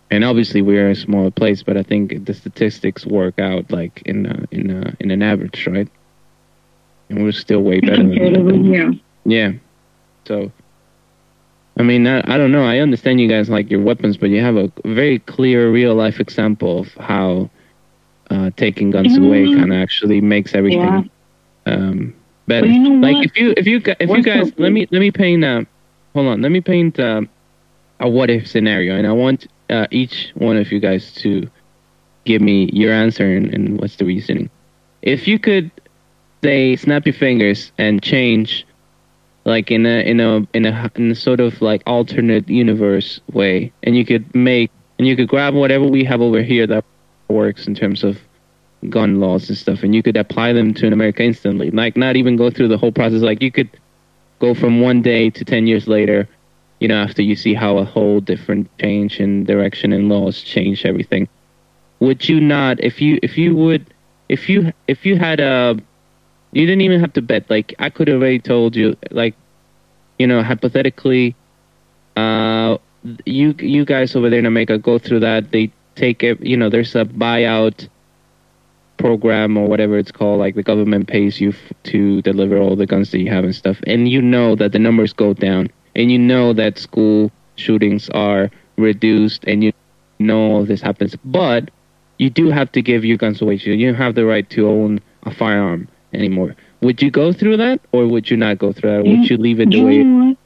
and obviously we're a smaller place. But I think the statistics work out like in a, in a, in an average, right? And we're still way better than yeah. yeah. So, I mean, I, I don't know. I understand you guys like your weapons, but you have a very clear real-life example of how uh, taking guns mm-hmm. away kind of actually makes everything yeah. um, better. You know, like if you if you if What's you guys so let me let me paint uh, hold on let me paint uh, a what-if scenario, and I want uh, each one of you guys to give me your answer and, and what's the reasoning. If you could. They snap your fingers and change, like in a in a in a in a sort of like alternate universe way, and you could make and you could grab whatever we have over here that works in terms of gun laws and stuff, and you could apply them to in America instantly, like not even go through the whole process. Like you could go from one day to ten years later, you know, after you see how a whole different change in direction and laws change everything. Would you not? If you if you would if you if you had a You didn't even have to bet. Like, I could have already told you, like, you know, hypothetically, uh, you you guys over there in America go through that. They take it, you know, there's a buyout program or whatever it's called. Like, the government pays you f- to deliver all the guns that you have and stuff. And you know that the numbers go down. And you know that school shootings are reduced. And you know all this happens. But you do have to give your guns away. You don't have the right to own a firearm anymore. Would you go through that, or would you not go through that? Or would you leave it the you way? Know what?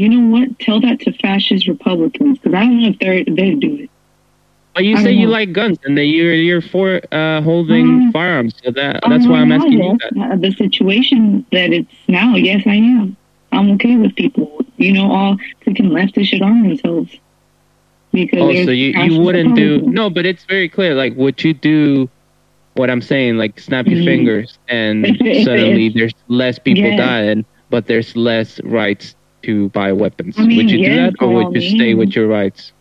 You know what? Tell that to fascist Republicans, because I don't know if they they do it. But you I say you know. like guns, and that you're you're for uh, holding uh, firearms. So that that's uh, why I'm asking yes. you that. The situation that it's now, yes, I am. I'm okay with people, you know, all freaking leftish at arm themselves. Because oh, so you, you wouldn't do no, but it's very clear. Like, would you do? What I'm saying, like, snap your mm-hmm. fingers and suddenly there's less people yes. dying, but there's less rights to buy weapons. I mean, would you yes, do that, or would you means. stay with your rights?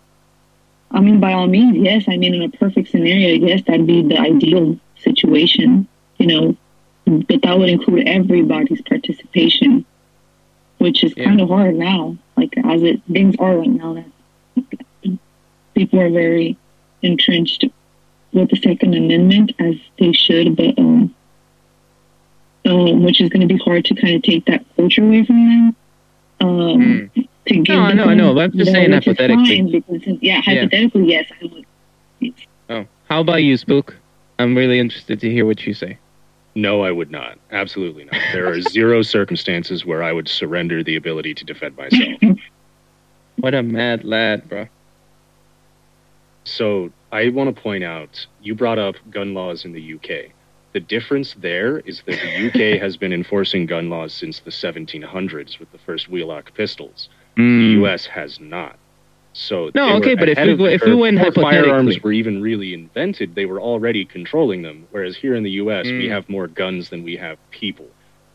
I mean, by all means, yes. I mean, in a perfect scenario, yes, that'd be the ideal situation, you know, but that would include everybody's participation, which is yeah. kind of hard now. Like, as it things are right now, that people are very entrenched with the Second Amendment, as they should, but um, um which is going to be hard to kind of take that culture away from them. Um, mm. to give no, no, no. I'm just saying hypothetically. Because, yeah, hypothetically, yeah. yes, I would. Yes. Oh, how about you, Spook? I'm really interested to hear what you say. No, I would not. Absolutely not. There are zero circumstances where I would surrender the ability to defend myself. What a mad lad, bro. So I want to point out, you brought up gun laws in the U K. The difference there is that the U K has been enforcing gun laws since the seventeen hundreds with the first Wheelock pistols. Mm. The U S has not. So no, okay, but if we, if we went hypothetically, firearms were even really invented, they were already controlling them. Whereas here in the U S, mm. we have more guns than we have people.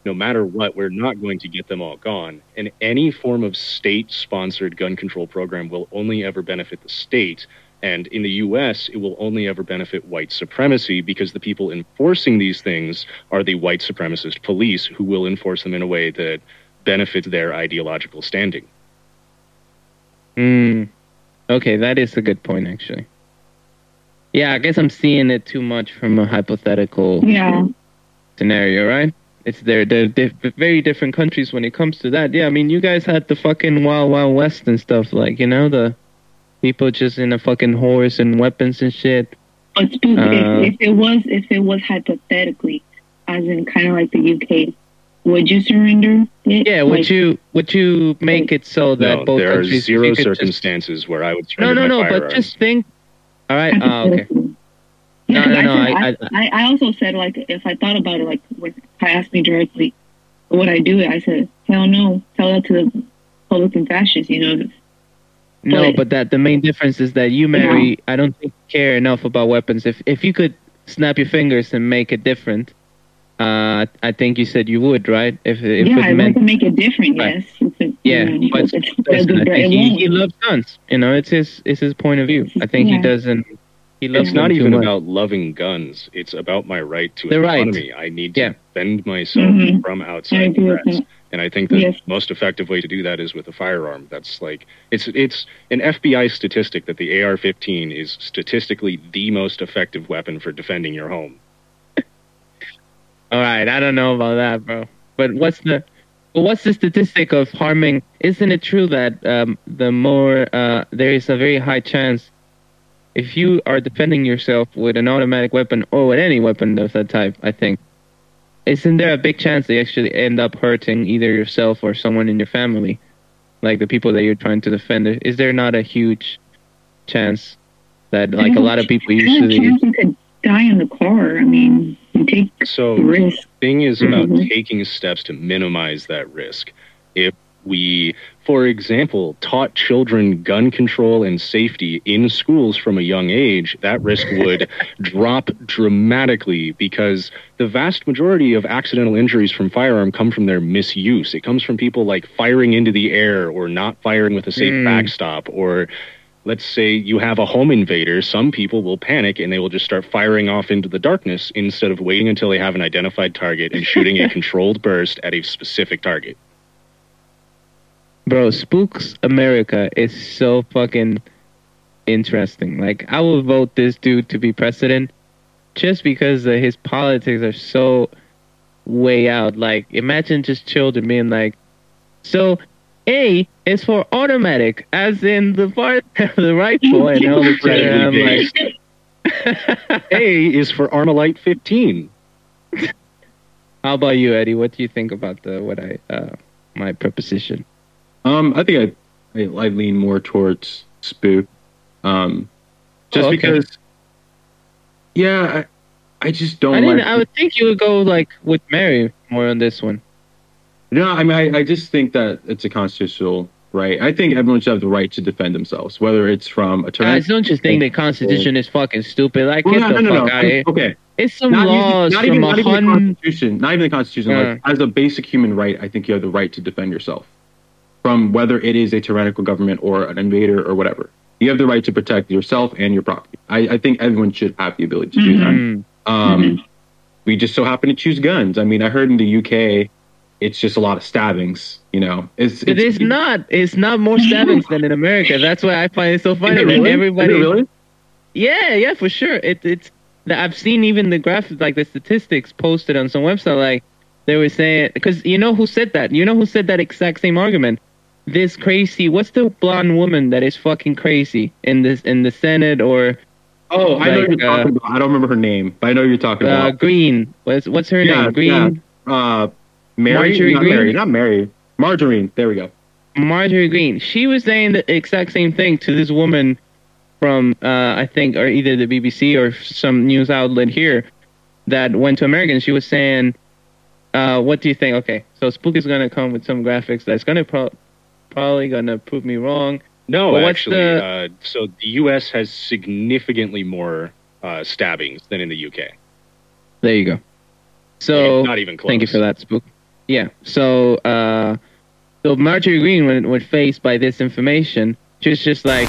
No matter what, we're not going to get them all gone. And any form of state-sponsored gun control program will only ever benefit the state. And in the U S, it will only ever benefit white supremacy because the people enforcing these things are the white supremacist police who will enforce them in a way that benefits their ideological standing. Hmm. Okay, that is a good point, actually. Yeah, I guess I'm seeing it too much from a hypothetical yeah. scenario, right? It's they're, they're diff very different countries when it comes to that. Yeah, I mean, you guys had the fucking Wild Wild West and stuff, like, you know, the people just in a fucking horse and weapons and shit. But Spook, uh, if, if it was, if it was hypothetically, as in kind of like the U K, would you surrender it? Yeah, would like, you would you make like, it so that no, both there countries... there are zero circumstances just, where I would surrender. No, no, no, my firearms. But just think... All right, oh, okay. No, no, no, I, I, I, I also said, like, if I thought about it, like, when I asked me directly, would I do it? I said, hell no, tell that to the public and fascists, you know? But, no, but that the main difference is that you, Mary, yeah. I don't think you care enough about weapons. If, if you could snap your fingers and make it different... Uh, I think you said you would, right? If, if yeah, it meant... I would make it different, right. yes. It's a, yeah, you know, but it's, it's, he, he loves guns. You know, it's his, it's his point of view. I think yeah. he doesn't... He loves it's not even about loving guns. It's about my right to the autonomy. Right. I need to yeah. defend myself mm-hmm. from outside threats. And I think the yes. most effective way to do that is with a firearm. That's like... It's, it's an F B I statistic that the A R fifteen is statistically the most effective weapon for defending your home. All right, I don't know about that, bro. But what's the, what's the statistic of harming? Isn't it true that um, the more uh, there is a very high chance, if you are defending yourself with an automatic weapon or with any weapon of that type, I think, isn't there a big chance they actually end up hurting either yourself or someone in your family, like the people that you're trying to defend? Is there not a huge chance that, like, a lot of people usually die in the car? I mean, you take so risk. The thing is about mm-hmm. taking steps to minimize that risk. If we, for example, taught children gun control and safety in schools from a young age, that risk would drop dramatically because the vast majority of accidental injuries from firearm come from their misuse. It comes from people like firing into the air or not firing with a safe mm. backstop, or... Let's say you have a home invader, some people will panic and they will just start firing off into the darkness instead of waiting until they have an identified target and shooting a controlled burst at a specific target. Bro, Spook's America is so fucking interesting. Like, I will vote this dude to be president just because uh, his politics are so way out. Like, imagine just children being like, so... A is for automatic, as in the part of the rifle, and all the I'm like, A is for Armalite fifteen. How about you, Eddie? What do you think about the what I uh, my proposition? Um, I think I I, I lean more towards Spook, um, just oh, okay. because. Yeah, I, I just don't. I, didn't, like I would think you would go like with Mary more on this one. No, I mean, I, I just think that it's a constitutional right. I think everyone should have the right to defend themselves, whether it's from attorney. Guys, don't just think the Constitution is fucking stupid. Like, well, get no, the no, fuck no. out of here. Okay. It's some not laws even, not, from even, not, even the Constitution, not even the Constitution. Yeah. Like, as a basic human right, I think you have the right to defend yourself from whether it is a tyrannical government or an invader or whatever. You have the right to protect yourself and your property. I, I think everyone should have the ability to do mm-hmm. that. Um, mm-hmm. We just so happen to choose guns. I mean, I heard in the U K... it's just a lot of stabbings, you know. It's, it's, it is not. It's not more stabbings than in America. That's why I find it so funny. Is it really? That everybody, is it really? Yeah, yeah, for sure. It, it's. I've seen even the graphics, like the statistics posted on some website. Like they were saying, because you know who said that? You know who said that exact same argument? This crazy. What's the blonde woman that is fucking crazy in this in the Senate or? Oh, like, I know you're talking uh, about. I don't remember her name, but I know you're talking uh, about. Green. What's what's her yeah, name? Green. Yeah. Uh. Mary, Marjorie not Greene. Mary, not Mary. Marjorie. There we go. Marjorie Greene. She was saying the exact same thing to this woman from, uh, I think, or either the B B C or some news outlet here, that went to America, and she was saying, uh, what do you think? Okay, so Spook is going to come with some graphics that's going to pro- probably going to prove me wrong. No, well, actually, the... uh, so the U S has significantly more uh, stabbings than in the U K. There you go. So, not even close. Thank you for that, Spook. Yeah, so, uh, so Marjorie Greene, when, when faced by this information, she was just like...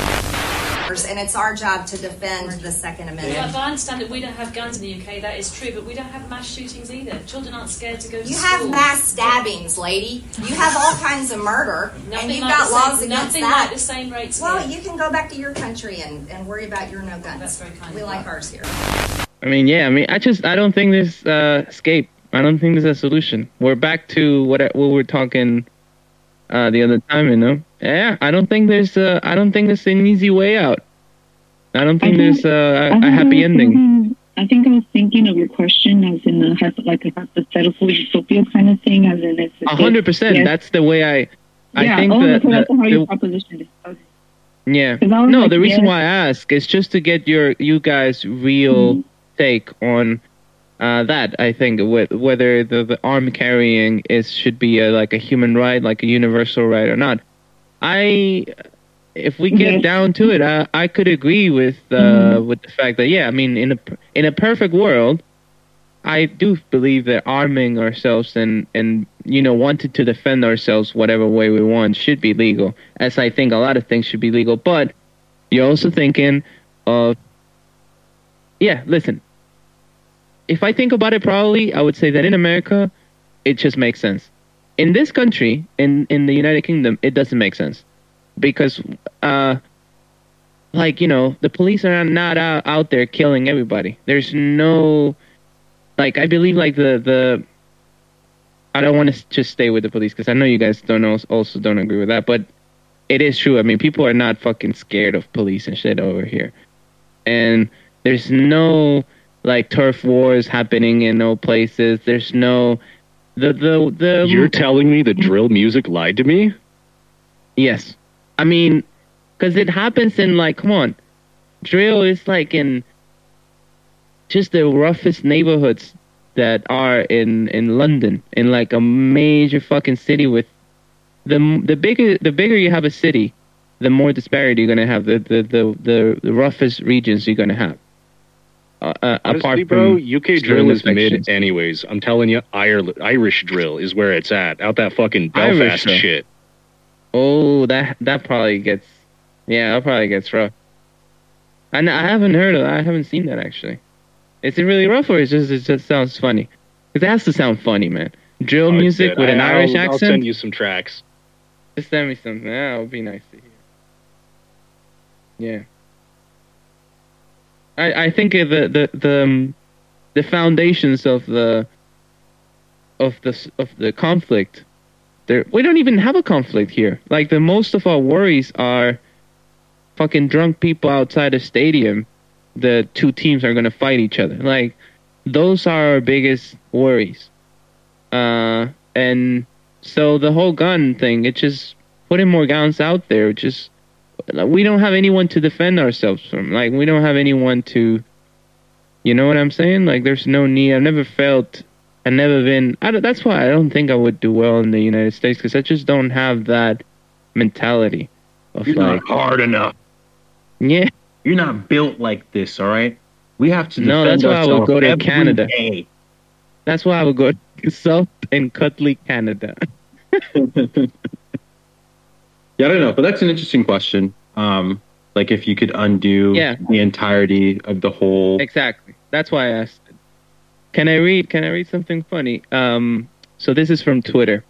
And it's our job to defend the Second Amendment. Yeah, but I understand that we don't have guns in the U K, that is true, but we don't have mass shootings either. Children aren't scared to go to you school. You have mass stabbings, lady. You have all kinds of murder, and you've like got laws same, against nothing that. Nothing like the same rates Well, here. You can go back to your country and, and worry about your no guns. Oh, that's very kind We of like that. Ours here. I mean, yeah, I mean, I just, I don't think there's uh, escape. I don't think there's a solution. We're back to what, what we were talking uh, the other time, you know? Yeah, I don't think there's uh, I don't think there's an easy way out. I don't think, I think there's uh, a, a happy ending. Thinking, I think I was thinking of your question as in a, like a hypothetical utopia kind of thing, as in it's a hundred percent. That's the way I. I yeah. Think oh, that, so that's the, how you propositioned it. Okay. Yeah. No, like, the reason yeah. why I ask is just to get your you guys real mm-hmm. take on uh, that. I think with, whether the, the arm carrying is should be a, like a human right, like a universal right or not. I, if we get yes. down to it, I, I could agree with uh, mm-hmm. with the fact that yeah, I mean, in a in a perfect world, I do believe that arming ourselves and and you know wanted to defend ourselves whatever way we want should be legal. As I think a lot of things should be legal, but you're also thinking of yeah. Listen, if I think about it, probably I would say that in America, it just makes sense. In this country, in, in the United Kingdom, it doesn't make sense because, uh, like, you know, the police are not out, out there killing everybody. There's no, like, I believe, like, the, the I don't want to just stay with the police because I know you guys don't also, also don't agree with that, but it is true. I mean, people are not fucking scared of police and shit over here. And there's no, like, turf wars happening in no places. There's no... The, the, the, You're telling me the drill music lied to me? Yes. I mean, because it happens in, like, come on. Drill is, like, in just the roughest neighborhoods that are in, in London, in, like, a major fucking city with... The the bigger the bigger you have a city, the more disparity you're going to have, the, the, the, the, the roughest regions you're going to have. Uh, uh, Honestly, bro, U K drill is mid anyways. I'm telling you, Ireland, Irish drill is where it's at. Out that fucking Belfast shit. Oh, that that probably gets... Yeah, that probably gets rough. And I haven't heard of that. I haven't seen that, actually. Is it really rough, or is just, it just sounds funny? Because it has to sound funny, man. Drill oh, music with I, an I'll, Irish I'll accent? I'll send you some tracks. Just send me something. That would be nice to hear. Yeah. I, I think the the the, um, the foundations of the of the of the conflict, there we don't even have a conflict here. Like the most of our worries are fucking drunk people outside a stadium. The two teams are gonna fight each other. Like those are our biggest worries. Uh, and so the whole gun thing, it's just putting more guns out there. Just. We don't have anyone to defend ourselves from. Like, we don't have anyone to... You know what I'm saying? Like, there's no need. I've never felt... I've never been... I don't, that's why I don't think I would do well in the United States, because I just don't have that mentality. Of You're like, not hard enough. Yeah. You're not built like this, all right? We have to defend No, that's why I would go to Canada. Day. That's why I would go to South and Cuddly Canada. Yeah, I don't know, but that's an interesting question. Um, like, if you could undo yeah. the entirety of the whole... Exactly. That's why I asked it. Can I read, can I read something funny? Um, so this is from Twitter,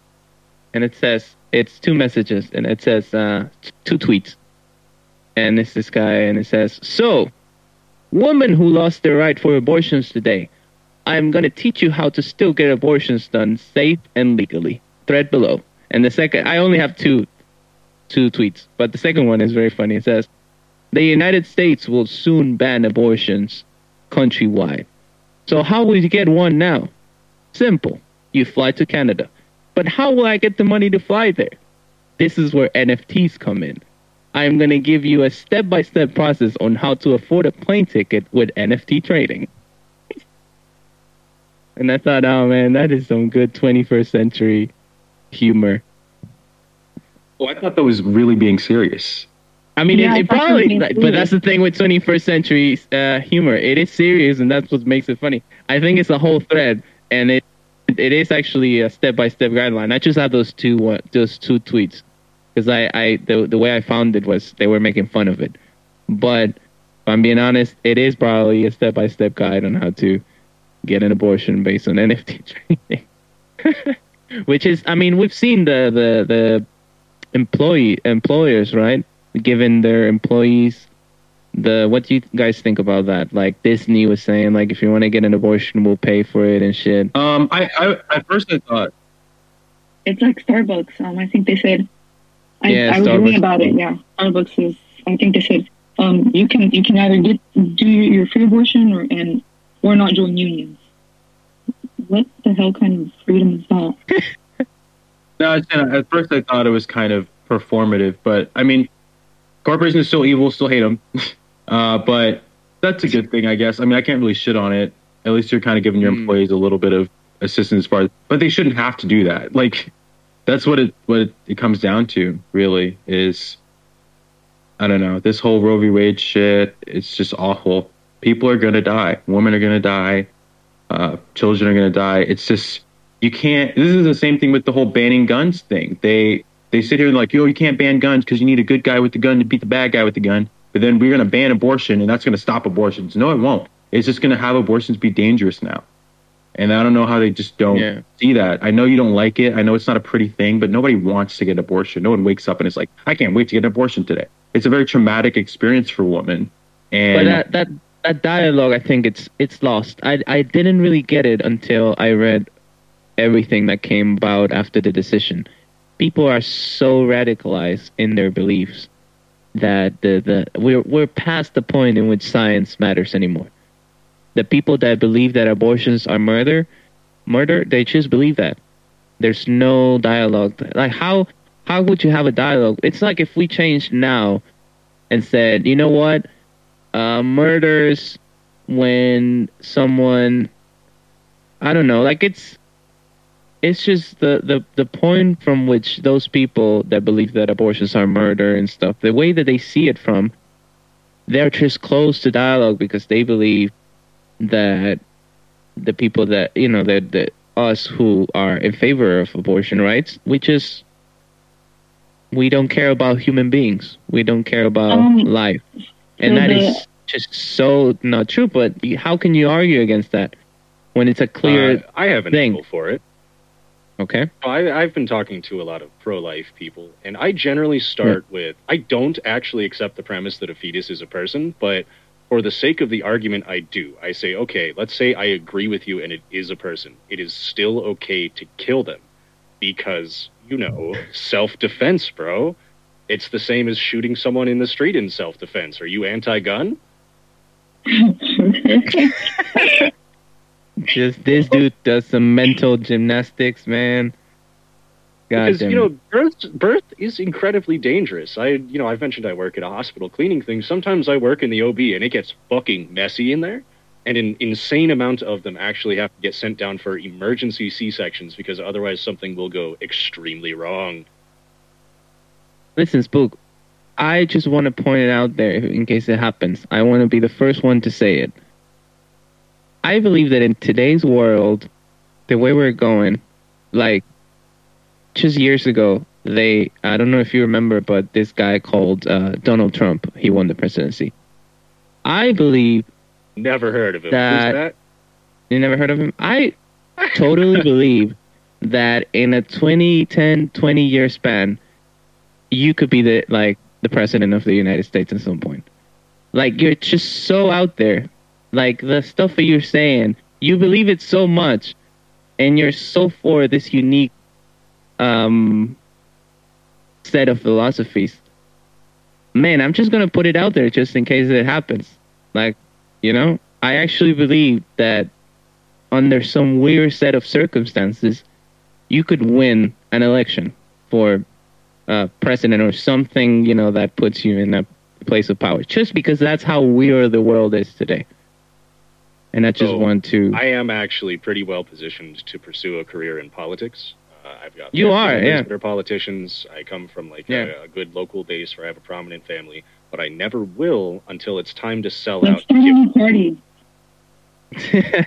and it says... It's two messages, and it says... Uh, two tweets. And it's this guy, and it says, so, woman who lost their right for abortions today, I'm going to teach you how to still get abortions done safe and legally. Thread below. And the second... I only have two... two tweets, but the second one is very funny. It says, the United States will soon ban abortions countrywide. So how will you get one now? Simple. You fly to Canada. But how will I get the money to fly there? This is where N F Ts come in. I'm going to give you a step-by-step process on how to afford a plane ticket with N F T trading. And I thought, oh man, that is some good twenty-first century humor. Oh, I thought that was really being serious. I mean, yeah, it, it probably, but that's the thing with twenty-first century uh, humor. It is serious, and that's what makes it funny. I think it's a whole thread, and it it is actually a step-by-step guideline. I just have those two one, those two tweets, because I, I the the way I found it was they were making fun of it. But if I'm being honest, it is probably a step-by-step guide on how to get an abortion based on N F T trading, which is, I mean, we've seen the the the employee employers right. Given their employees the what do you guys think about that? Like Disney was saying, like, if you want to get an abortion, we'll pay for it and shit. Um, I, I at first I thought it's like Starbucks. Um, I think they said I, yeah, I was reading about it. Yeah, Starbucks is. I think they said um, you can you can either get do your free abortion or and or not join unions. What the hell kind of freedom is that? No, at first I thought it was kind of performative, but I mean. Corporations are still evil, still hate them. Uh, but that's a good thing, I guess. I mean, I can't really shit on it. At least you're kind of giving your employees a little bit of assistance. As far as, but they shouldn't have to do that. Like, that's what it what it, it comes down to, really, is, I don't know, this whole Roe v. Wade shit, it's just awful. People are going to die. Women are going to die. Uh, children are going to die. It's just, you can't, this is the same thing with the whole banning guns thing. They... They sit here and like, yo, you can't ban guns because you need a good guy with the gun to beat the bad guy with the gun. But then we're going to ban abortion, and that's going to stop abortions. No, it won't. It's just going to have abortions be dangerous now. And I don't know how they just don't yeah. see that. I know you don't like it. I know it's not a pretty thing, but nobody wants to get an abortion. No one wakes up and is like, I can't wait to get an abortion today. It's a very traumatic experience for women. And but that, that, that dialogue, I think it's it's lost. I, I didn't really get it until I read everything that came about after the decision. People are so radicalized in their beliefs that the, the we're we're past the point in which science matters anymore. The people that believe that abortions are murder, murder, they just believe that. There's no dialogue. Like how how would you have a dialogue? It's like if we changed now and said, you know what, uh, murders when someone, I don't know, like it's. It's just the, the, the point from which those people that believe that abortions are murder and stuff, the way that they see it from, they're just closed to dialogue because they believe that the people that, you know, that, that us who are in favor of abortion rights, we just, we don't care about human beings. We don't care about um, life. And that is just so not true, but how can you argue against that when it's a clear uh, I have an angle for it. Okay. I, I've been talking to a lot of pro-life people, and I generally start yeah. with, I don't actually accept the premise that a fetus is a person, but for the sake of the argument, I do. I say, okay, let's say I agree with you and it is a person. It is still okay to kill them because, you know, self-defense, bro. It's the same as shooting someone in the street in self-defense. Are you anti-gun? Just this dude does some mental gymnastics, man. God because damn. You know, birth birth is incredibly dangerous. I you know I've mentioned I work at a hospital cleaning things. Sometimes I work in the O B, and it gets fucking messy in there. And an insane amount of them actually have to get sent down for emergency C-sections because otherwise something will go extremely wrong. Listen, Spook, I just want to point it out there in case it happens. I want to be the first one to say it. I believe that in today's world, the way we're going, like, just years ago, they, I don't know if you remember, but this guy called uh, Donald Trump, he won the presidency. I believe... Never heard of him. That, that? You never heard of him? I totally believe that in a twenty, ten, twenty year span, you could be the, like, the president of the United States at some point. Like, you're just so out there. Like, the stuff that you're saying, you believe it so much, and you're so for this unique um, set of philosophies. Man, I'm just going to put it out there just in case it happens. Like, you know, I actually believe that under some weird set of circumstances, you could win an election for uh, president or something, you know, that puts you in a place of power. Just because that's how weird the world is today. And that's so just one to... I am actually pretty well positioned to pursue a career in politics. Uh, I've got you are, yeah. They're politicians. I come from like yeah. a, a good local base where I have a prominent family, but I never will until it's time to sell out. To give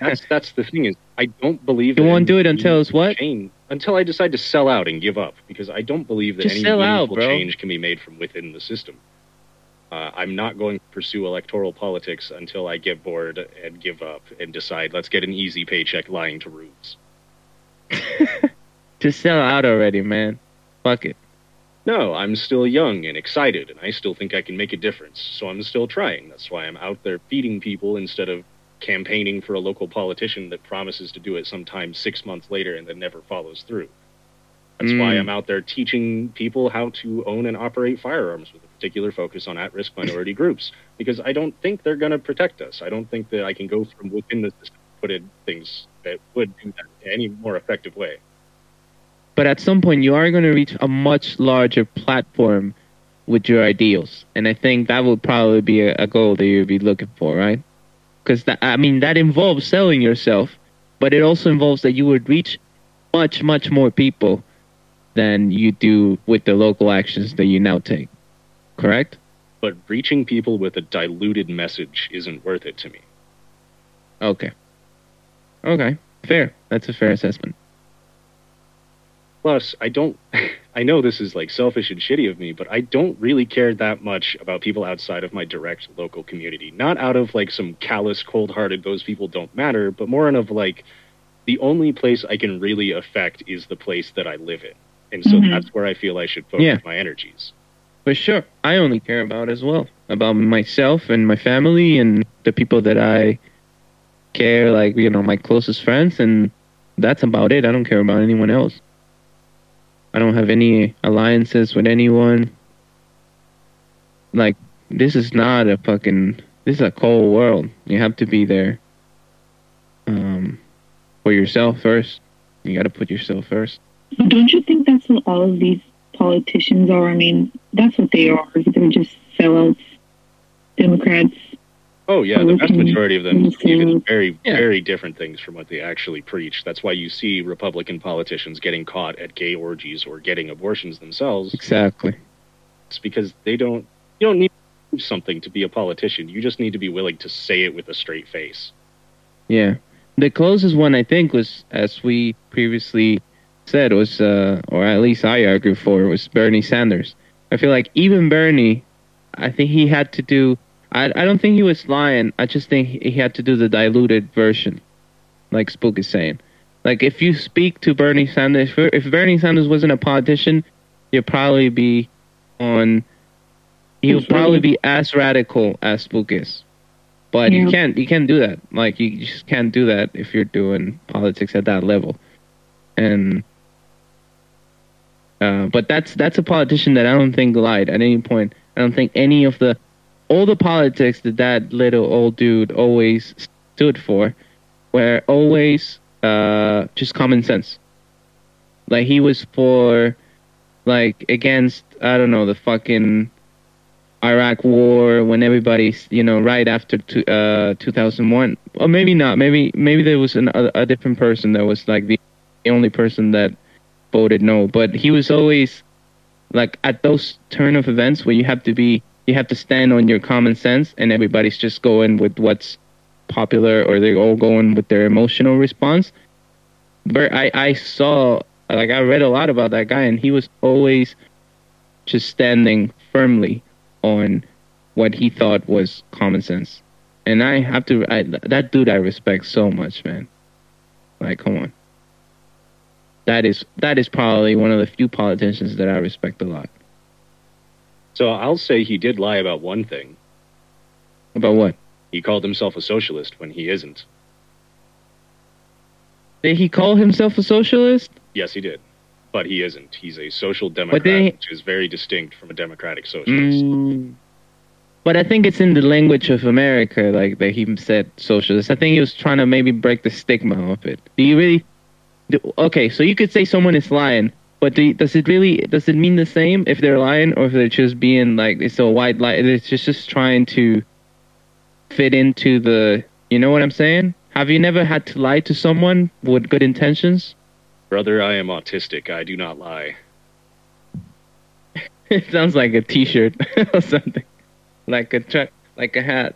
that's that's the thing is I don't believe you won't do it until it's what change, until I decide to sell out and give up because I don't believe that Just any meaningful out, change can be made from within the system. Uh, I'm not going to pursue electoral politics until I get bored and give up and decide, let's get an easy paycheck lying to rubes. Just sell out already, man. Fuck it. No, I'm still young and excited, and I still think I can make a difference, so I'm still trying. That's why I'm out there feeding people instead of campaigning for a local politician that promises to do it sometime six months later and then never follows through. That's mm. why I'm out there teaching people how to own and operate firearms with a particular focus on at-risk minority groups, because I don't think they're going to protect us. I don't think that I can go from within the system and put in things that would do that in any more effective way. But at some point, you are going to reach a much larger platform with your ideals. And I think that would probably be a, a goal that you'd be looking for, right? Because, I mean, that involves selling yourself, but it also involves that you would reach much, much more people than you do with the local actions that you now take, correct? But reaching people with a diluted message isn't worth it to me. Okay. Okay, fair. That's a fair assessment. Plus, I don't, I know this is like selfish and shitty of me, but I don't really care that much about people outside of my direct local community. Not out of like some callous, cold-hearted, those people don't matter, but more out of like, the only place I can really affect is the place that I live in. And so mm-hmm. that's where I feel I should focus yeah. my energies. For sure. I only care about as well, about myself and my family and the people that I care, like, you know, my closest friends, and that's about it. I don't care about anyone else. I don't have any alliances with anyone. Like, this is not a fucking... This is a cold world. You have to be there um, for yourself first. You gotta put yourself first. Don't you think that's what all of these politicians are? I mean, that's what they are. They're just sellouts, Democrats. Oh, yeah, the vast majority of them believe very, yeah. very different things from what they actually preach. That's why you see Republican politicians getting caught at gay orgies or getting abortions themselves. Exactly. It's because they don't, you don't need to do something to be a politician. You just need to be willing to say it with a straight face. Yeah. The closest one, I think, was, as we previously said, was, uh, or at least I argued for, was Bernie Sanders. I feel like even Bernie, I think he had to do... I, I don't think he was lying. I just think he had to do the diluted version, like Spook is saying. Like, if you speak to Bernie Sanders, if Bernie Sanders wasn't a politician, you'd probably be on, he would probably be as radical as Spook is. But yeah. you can't, you can't do that. Like, you just can't do that if you're doing politics at that level. And, uh, but that's, that's a politician that I don't think lied at any point. I don't think any of the, all the politics that that little old dude always stood for were always uh, just common sense. Like, he was for, like, against, I don't know, the fucking Iraq war when everybody's, you know, right after to, uh, two thousand one. Or maybe not. Maybe maybe there was an, a, a different person that was, like, the only person that voted no. But he was always, like, at those turn of events where you have to be, you have to stand on your common sense, and everybody's just going with what's popular, or they're all going with their emotional response. But I, I saw, like, I read a lot about that guy, and he was always just standing firmly on what he thought was common sense. And I have to, I, that dude I respect so much, man. Like, come on. That is, that is probably one of the few politicians that I respect a lot. So I'll say he did lie about one thing. About what? He called himself a socialist when he isn't. Did he call himself a socialist? Yes, he did. But he isn't. He's a social democrat, they... which is very distinct from a democratic socialist. Mm. But I think it's in the language of America, like, that he said socialist. I think he was trying to maybe break the stigma of it. Do you really... Do... Okay, so you could say someone is lying... But do you, does it really, does it mean the same if they're lying or if they're just being like, it's a white lie, it's just, just trying to fit into the You know what I'm saying? Have you never had to lie to someone with good intentions? Brother, I am autistic. I do not lie. It sounds like a t-shirt or something. Like a truck, like a hat.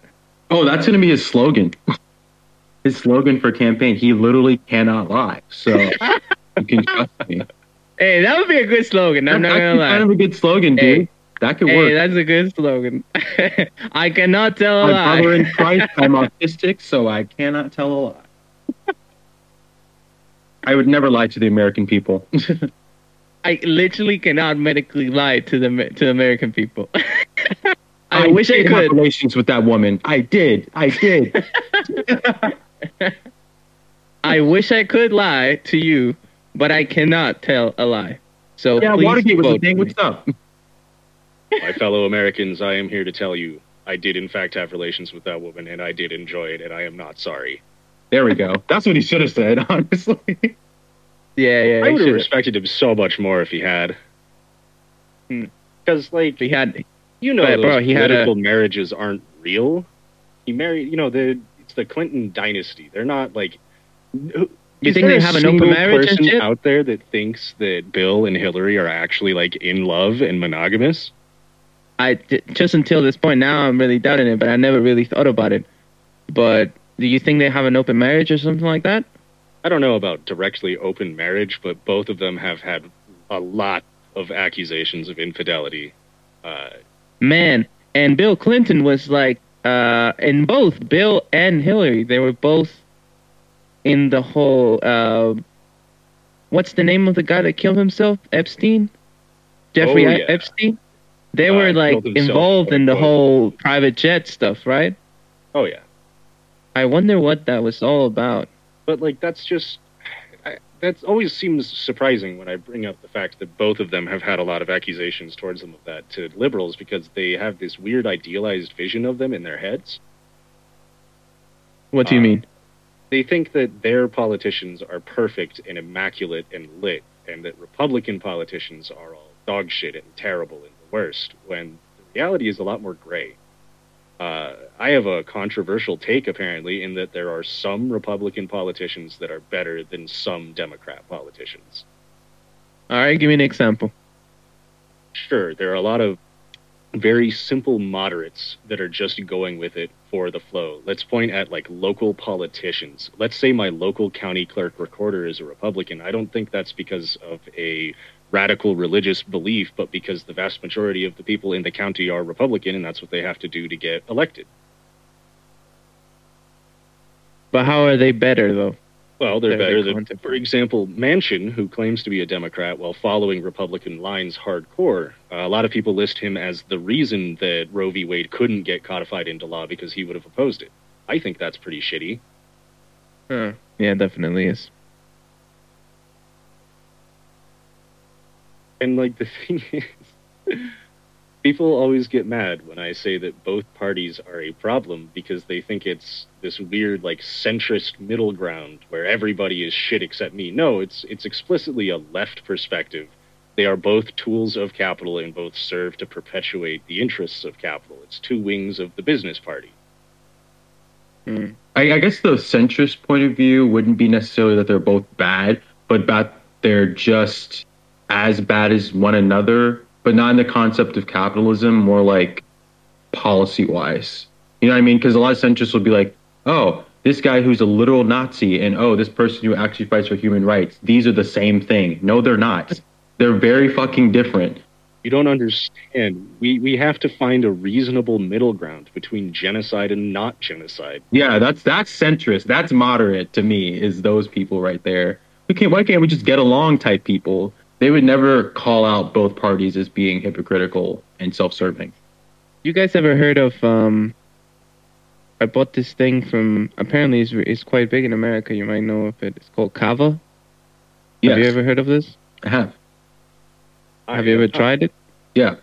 Oh, that's going to be his slogan. His slogan for campaign, he literally cannot lie. So you can trust me. Hey, that would be a good slogan. I'm that's not going to lie. That's kind of a good slogan, dude. Hey, that could hey, work. Hey, that's a good slogan. I cannot tell a My lie. My brother in Christ, I'm autistic, so I cannot tell a lie. I would never lie to the American people. I literally cannot medically lie to the to American people. I, I wish I could. I had relations with that woman. I did. I did. I wish I could lie to you, but I cannot tell a lie. So yeah, Watergate was the thing. What's up? My fellow Americans, I am here to tell you, I did in fact have relations with that woman, and I did enjoy it, and I am not sorry. There we go. That's what he should have said, honestly. Yeah, yeah. I would have respected him so much more if he had. Because, like, he had, you know, those bro, he political had a... marriages aren't real. He married, you know, the it's the Clinton dynasty. They're not like. You think they have an open marriage? Person out there that thinks that Bill and Hillary are actually like in love and monogamous? I just until this point now, I'm really doubting it, but I never really thought about it. But do you think they have an open marriage or something like that? I don't know about directly open marriage, but both of them have had a lot of accusations of infidelity. Uh, Man, and Bill Clinton was like, uh, in both Bill and Hillary, they were both in the whole, uh, what's the name of the guy that killed himself? Epstein? Jeffrey oh, yeah. Epstein? They uh, were like involved in the whole private jet stuff, right? Oh, yeah. I wonder what that was all about. But, like, that's just, that always seems surprising when I bring up the fact that both of them have had a lot of accusations towards them of that to liberals, because they have this weird idealized vision of them in their heads. What do you um, mean? They think that their politicians are perfect and immaculate and lit, and that Republican politicians are all dog shit and terrible and the worst, when the reality is a lot more gray. Uh, I have a controversial take, apparently, in that there are some Republican politicians that are better than some Democrat politicians. All right, give me an example. Sure, there are a lot of very simple moderates that are just going with it for the flow. Let's point at, like, local politicians. Let's say my local county clerk recorder is a Republican. I don't think that's because of a radical religious belief, but because the vast majority of the people in the county are Republican, and that's what they have to do to get elected. But how are they better, though? Well, they're, they're better than, for example, Manchin, who claims to be a Democrat while following Republican lines hardcore. Uh, a lot of people list him as the reason that Roe v. Wade couldn't get codified into law because he would have opposed it. I think that's pretty shitty. Huh. Yeah, it definitely is. And, like, the thing is, people always get mad when I say that both parties are a problem because they think it's this weird, like, centrist middle ground where everybody is shit except me. No, it's it's explicitly a left perspective. They are both tools of capital and both serve to perpetuate the interests of capital. It's two wings of the business party. Hmm. I, I guess the centrist point of view wouldn't be necessarily that they're both bad, but that they're just as bad as one another, but not in the concept of capitalism, more like policy-wise. You know what I mean? Because a lot of centrists will be like, oh, this guy who's a literal Nazi and, oh, this person who actually fights for human rights, these are the same thing. No, they're not. They're very fucking different. You don't understand. We, we have to find a reasonable middle ground between genocide and not genocide. Yeah, that's, that's centrist. That's moderate to me, is those people right there. We can't, why can't we just get along type people? They would never call out both parties as being hypocritical and self-serving. You guys ever heard of, um, I bought this thing from, apparently it's, it's quite big in America, you might know of it. It's called kava. Yes. Have you ever heard of this? I have. I have you ever tried it? Yeah.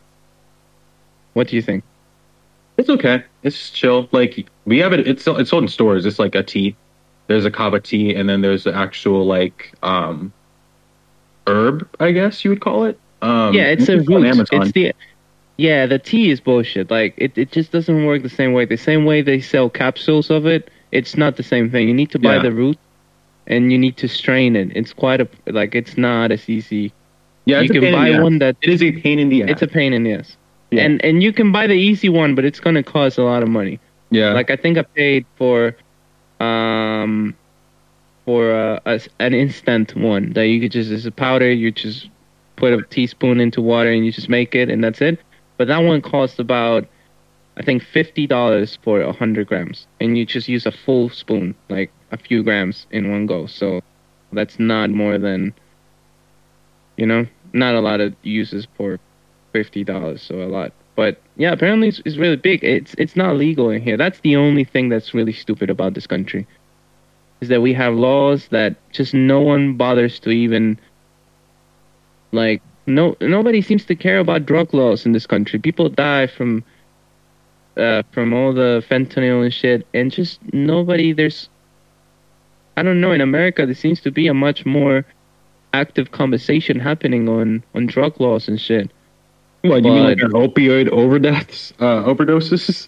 What do you think? It's okay. It's just chill. Like, we have it, it's, it's sold in stores. It's like a tea. There's a kava tea, and then there's the actual, like, um... herb, I guess you would call it. Um, yeah, it's a root. It's the, yeah, the tea is bullshit. Like, it, it just doesn't work the same way. The same way they sell capsules of it, it's not the same thing. You need to buy yeah. the root, and you need to strain it. It's quite a like. It's not as easy. Yeah, you can buy one that it is a pain in the ass. It's a pain in the ass. Yeah. And and you can buy the easy one, but it's gonna cost a lot of money. Yeah. Like I think I paid for, um, for uh, a, an instant one that you could just it's a powder. You just put a teaspoon into water and you just make it and that's it. But that one costs about, I think, fifty dollars for a hundred grams, and you just use a full spoon, like a few grams in one go. So that's not more than, you know, not a lot of uses for fifty dollars, so a lot. But yeah, apparently it's, it's really big. It's it's not legal in here. That's the only thing that's really stupid about this country, is that we have laws that just no one bothers to even, like, no nobody seems to care about drug laws in this country. People die from uh, from all the fentanyl and shit, and just nobody, there's, I don't know, in America there seems to be a much more active conversation happening on, on drug laws and shit. What, but, you mean like opioid overdose, uh, overdoses?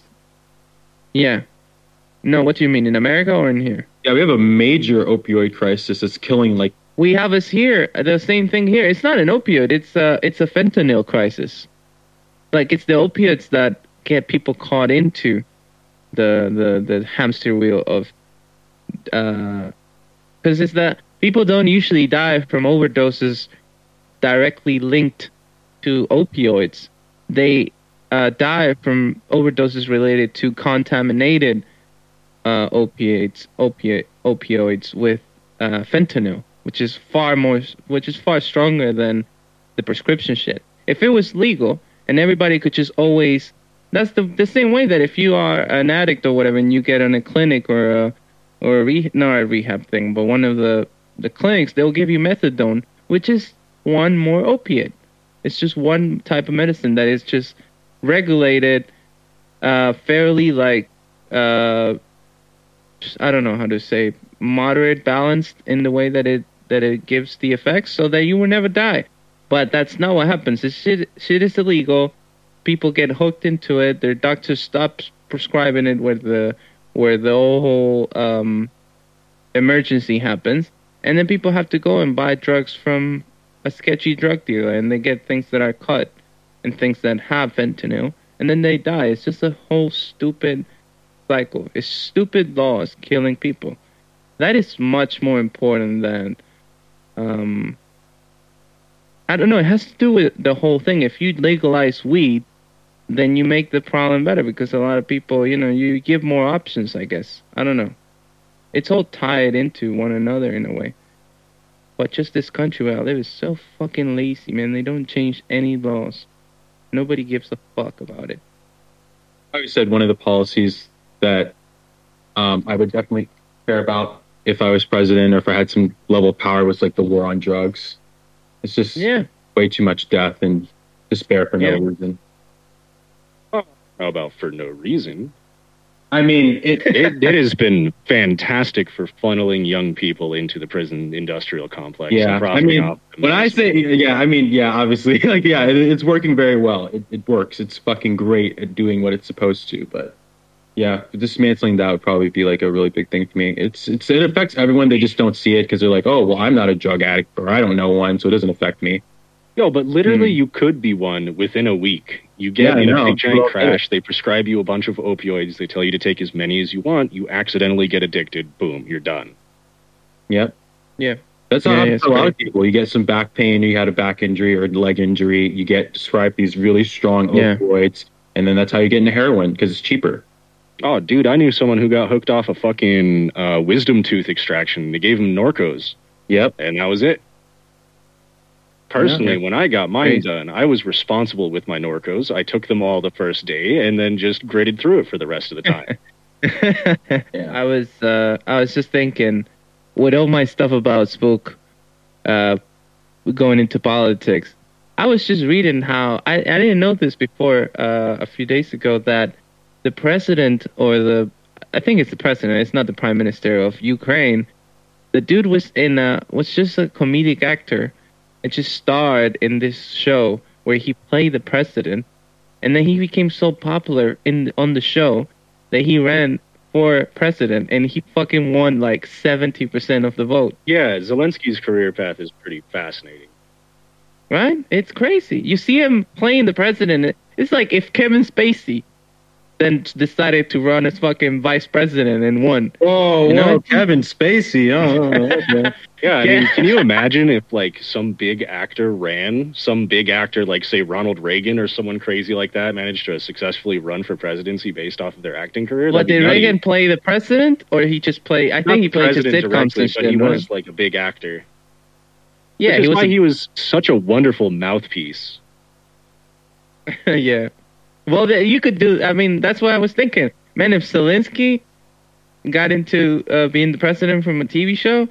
Yeah. No, what do you mean? In America or in here? Yeah, we have a major opioid crisis that's killing, like... We have us here, the same thing here. It's not an opioid, it's a, it's a fentanyl crisis. Like, it's the opiates that get people caught into the, the, the hamster wheel of... Because uh, it's that people don't usually die from overdoses directly linked to opioids. They uh, die from overdoses related to contaminated uh, opiates, opi opioids with uh, fentanyl, which is far more, which is far stronger than the prescription shit. If it was legal and everybody could just always, that's the the same way that if you are an addict or whatever and you get in a clinic or a or a re not a rehab thing, but one of the the clinics, they'll give you methadone, which is one more opiate. It's just one type of medicine that is just regulated uh, fairly, like, uh, I don't know how to say, moderate, balanced in the way that it that it gives the effects so that you will never die. But that's not what happens. This shit, shit is illegal. People get hooked into it. Their doctor stops prescribing it where the, where the whole um, emergency happens. And then people have to go and buy drugs from a sketchy drug dealer, and they get things that are cut and things that have fentanyl, and then they die. It's just a whole stupid cycle. It's stupid laws killing people. That is much more important than um I don't know, it has to do with the whole thing. If you legalize weed, then you make the problem better, because a lot of people, you know, you give more options, I guess. I don't know. It's all tied into one another in a way. But just this country where I live is so fucking lazy, man. They don't change any laws. Nobody gives a fuck about it. I always said one of the policies that um, I would definitely care about if I was president or if I had some level of power was like the war on drugs. It's just yeah. way too much death and despair for yeah. no reason. Oh, how about for no reason? I mean, it, it it has been fantastic for funneling young people into the prison industrial complex. Yeah, and I mean, off when I say yeah, I mean yeah, obviously, like yeah, it, it's working very well. It it works. It's fucking great at doing what it's supposed to. But yeah, dismantling that would probably be like a really big thing for me. It's it's it affects everyone. They just don't see it because they're like, oh well, I'm not a drug addict or I don't know one, so it doesn't affect me. No, but literally, mm. you could be one within a week. You get yeah, in a big giant crash, they prescribe you a bunch of opioids, they tell you to take as many as you want, you accidentally get addicted, boom, you're done. Yep. Yeah. That's yeah, how yeah, a lot of people. You get some back pain, you had a back injury or leg injury, you get prescribed these really strong yeah. opioids, and then that's how you get into heroin, because it's cheaper. Oh, dude, I knew someone who got hooked off a fucking uh, wisdom tooth extraction. They gave him Norcos. Yep. And that was it. Personally, yeah, okay. when I got mine done, I was responsible with my Norcos. I took them all the first day and then just gritted through it for the rest of the time. yeah. I was uh, I was just thinking, with all my stuff about Spook uh, going into politics, I was just reading how, I, I didn't know this before uh, a few days ago, that the president or the, I think it's the president, it's not the prime minister of Ukraine, the dude was, in a, was just a comedic actor. It just starred in this show where he played the president, and then he became so popular in on the show that he ran for president, and he fucking won like seventy percent of the vote. Yeah, Zelensky's career path is pretty fascinating. Right? It's crazy. You see him playing the president. It's like if Kevin Spacey then decided to run as fucking vice president and won. Oh, you know? Whoa, Kevin Spacey. Oh, okay. Yeah, I mean, can you imagine if, like, some big actor ran? Some big actor, like, say, Ronald Reagan or someone crazy like that managed to successfully run for presidency based off of their acting career? Well, did Reagan nutty. play the president, or he just play? I Not think he played just sitcoms and shit. He was, like, a big actor. Yeah, Which he is was why a... he was such a wonderful mouthpiece. Yeah. Well, you could do... I mean, that's what I was thinking. Man, if Zelensky got into uh, being the president from a T V show...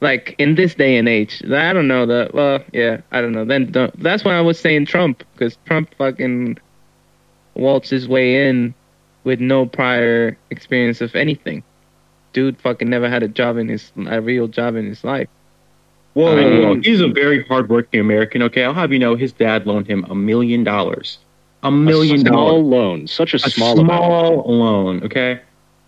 Like, in this day and age, I don't know. The, well, yeah, I don't know. Then don't, that's why I was saying Trump, because Trump fucking waltzed his way in with no prior experience of anything. Dude fucking never had a job in his... a real job in his life. Well, I mean, well, he's a very hardworking American, okay? I'll have you know, his dad loaned him a million dollars. A million dollars. A small loan. Such a small amount. A small loan, okay?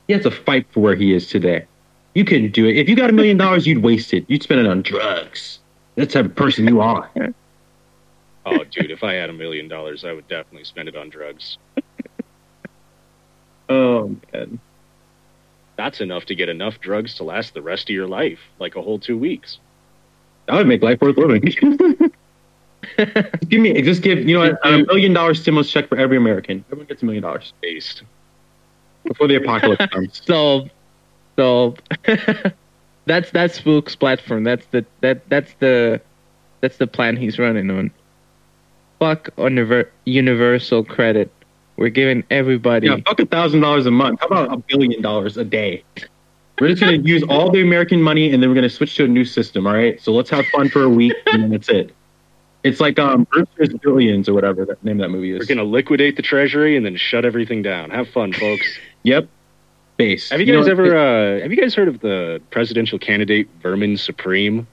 He has to fight for where he is today. You couldn't do it. If you got a million dollars, you'd waste it. You'd spend it on drugs. That's the type of person you are. Oh, dude, if I had a million dollars, I would definitely spend it on drugs. Oh, man. That's enough to get enough drugs to last the rest of your life, like a whole two weeks. That would make life worth living. just give me, just give, you know, a, a million dollar stimulus check for every American. Everyone gets a million dollars. Based. Before the apocalypse comes. So... So that's that's Spook's platform. That's the that that's the that's the plan he's running on. Fuck on universal credit. We're giving everybody. Yeah, fuck a thousand dollars a month. How about a billion dollars a day? We're just gonna use all the American money, and then we're gonna switch to a new system. All right. So let's have fun for a week, and then that's it. It's like um, Brewster's Billions or whatever the name of that movie is. We're gonna liquidate the treasury and then shut everything down. Have fun, folks. Yep. Base. Have you, you guys know, ever uh, have you guys heard of the presidential candidate Vermin Supreme?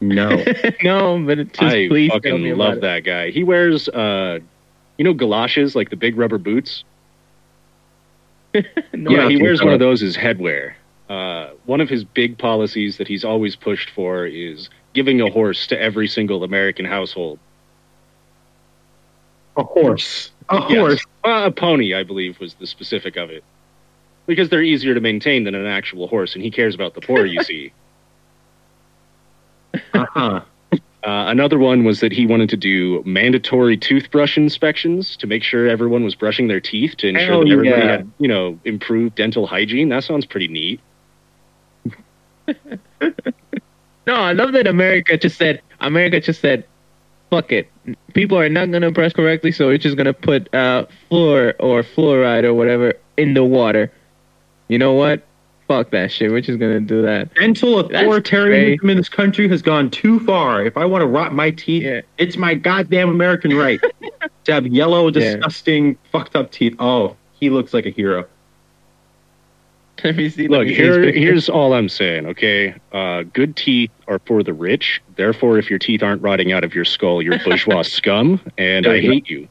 No. No, but it just I please fucking tell me love about that it. guy. He wears uh, you know, galoshes, like the big rubber boots. No, yeah, he wears one of those as headwear. Uh, one of his big policies that he's always pushed for is giving a horse to every single American household. A horse. A yes. horse. Uh, a pony, I believe, was the specific of it. Because they're easier to maintain than an actual horse, and he cares about the poor, you see. Uh-huh. Uh, another one was that he wanted to do mandatory toothbrush inspections to make sure everyone was brushing their teeth to ensure Hell that everybody yeah. had, you know, improved dental hygiene. That sounds pretty neat. No, I love that America just said, America just said, fuck it. People are not going to brush correctly, so we're just going to put uh, fluor or fluoride or whatever in the water. You know what? Fuck that shit. We're just going to do that. Dental authoritarianism in this country has gone too far. If I want to rot my teeth, yeah. it's my goddamn American right to have yellow, disgusting, yeah. fucked up teeth. Oh, he looks like a hero. Let me see, let Look, me see here, here's all I'm saying, okay? Uh, good teeth are for the rich. Therefore, if your teeth aren't rotting out of your skull, you're bourgeois scum, and I hate you.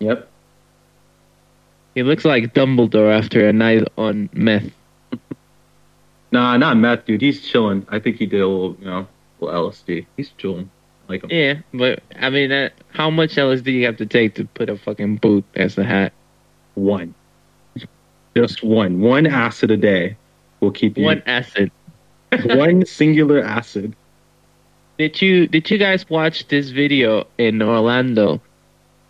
Yep. He looks like Dumbledore after a night on meth. Nah, not meth, dude. He's chilling. I think he did a little, you know, a little L S D. He's chilling. I like him. Yeah, but I mean, uh, how much L S D do you have to take to put a fucking boot as a hat? One. Just one. One acid a day will keep you. One acid. One singular acid. Did you did you guys watch this video in Orlando?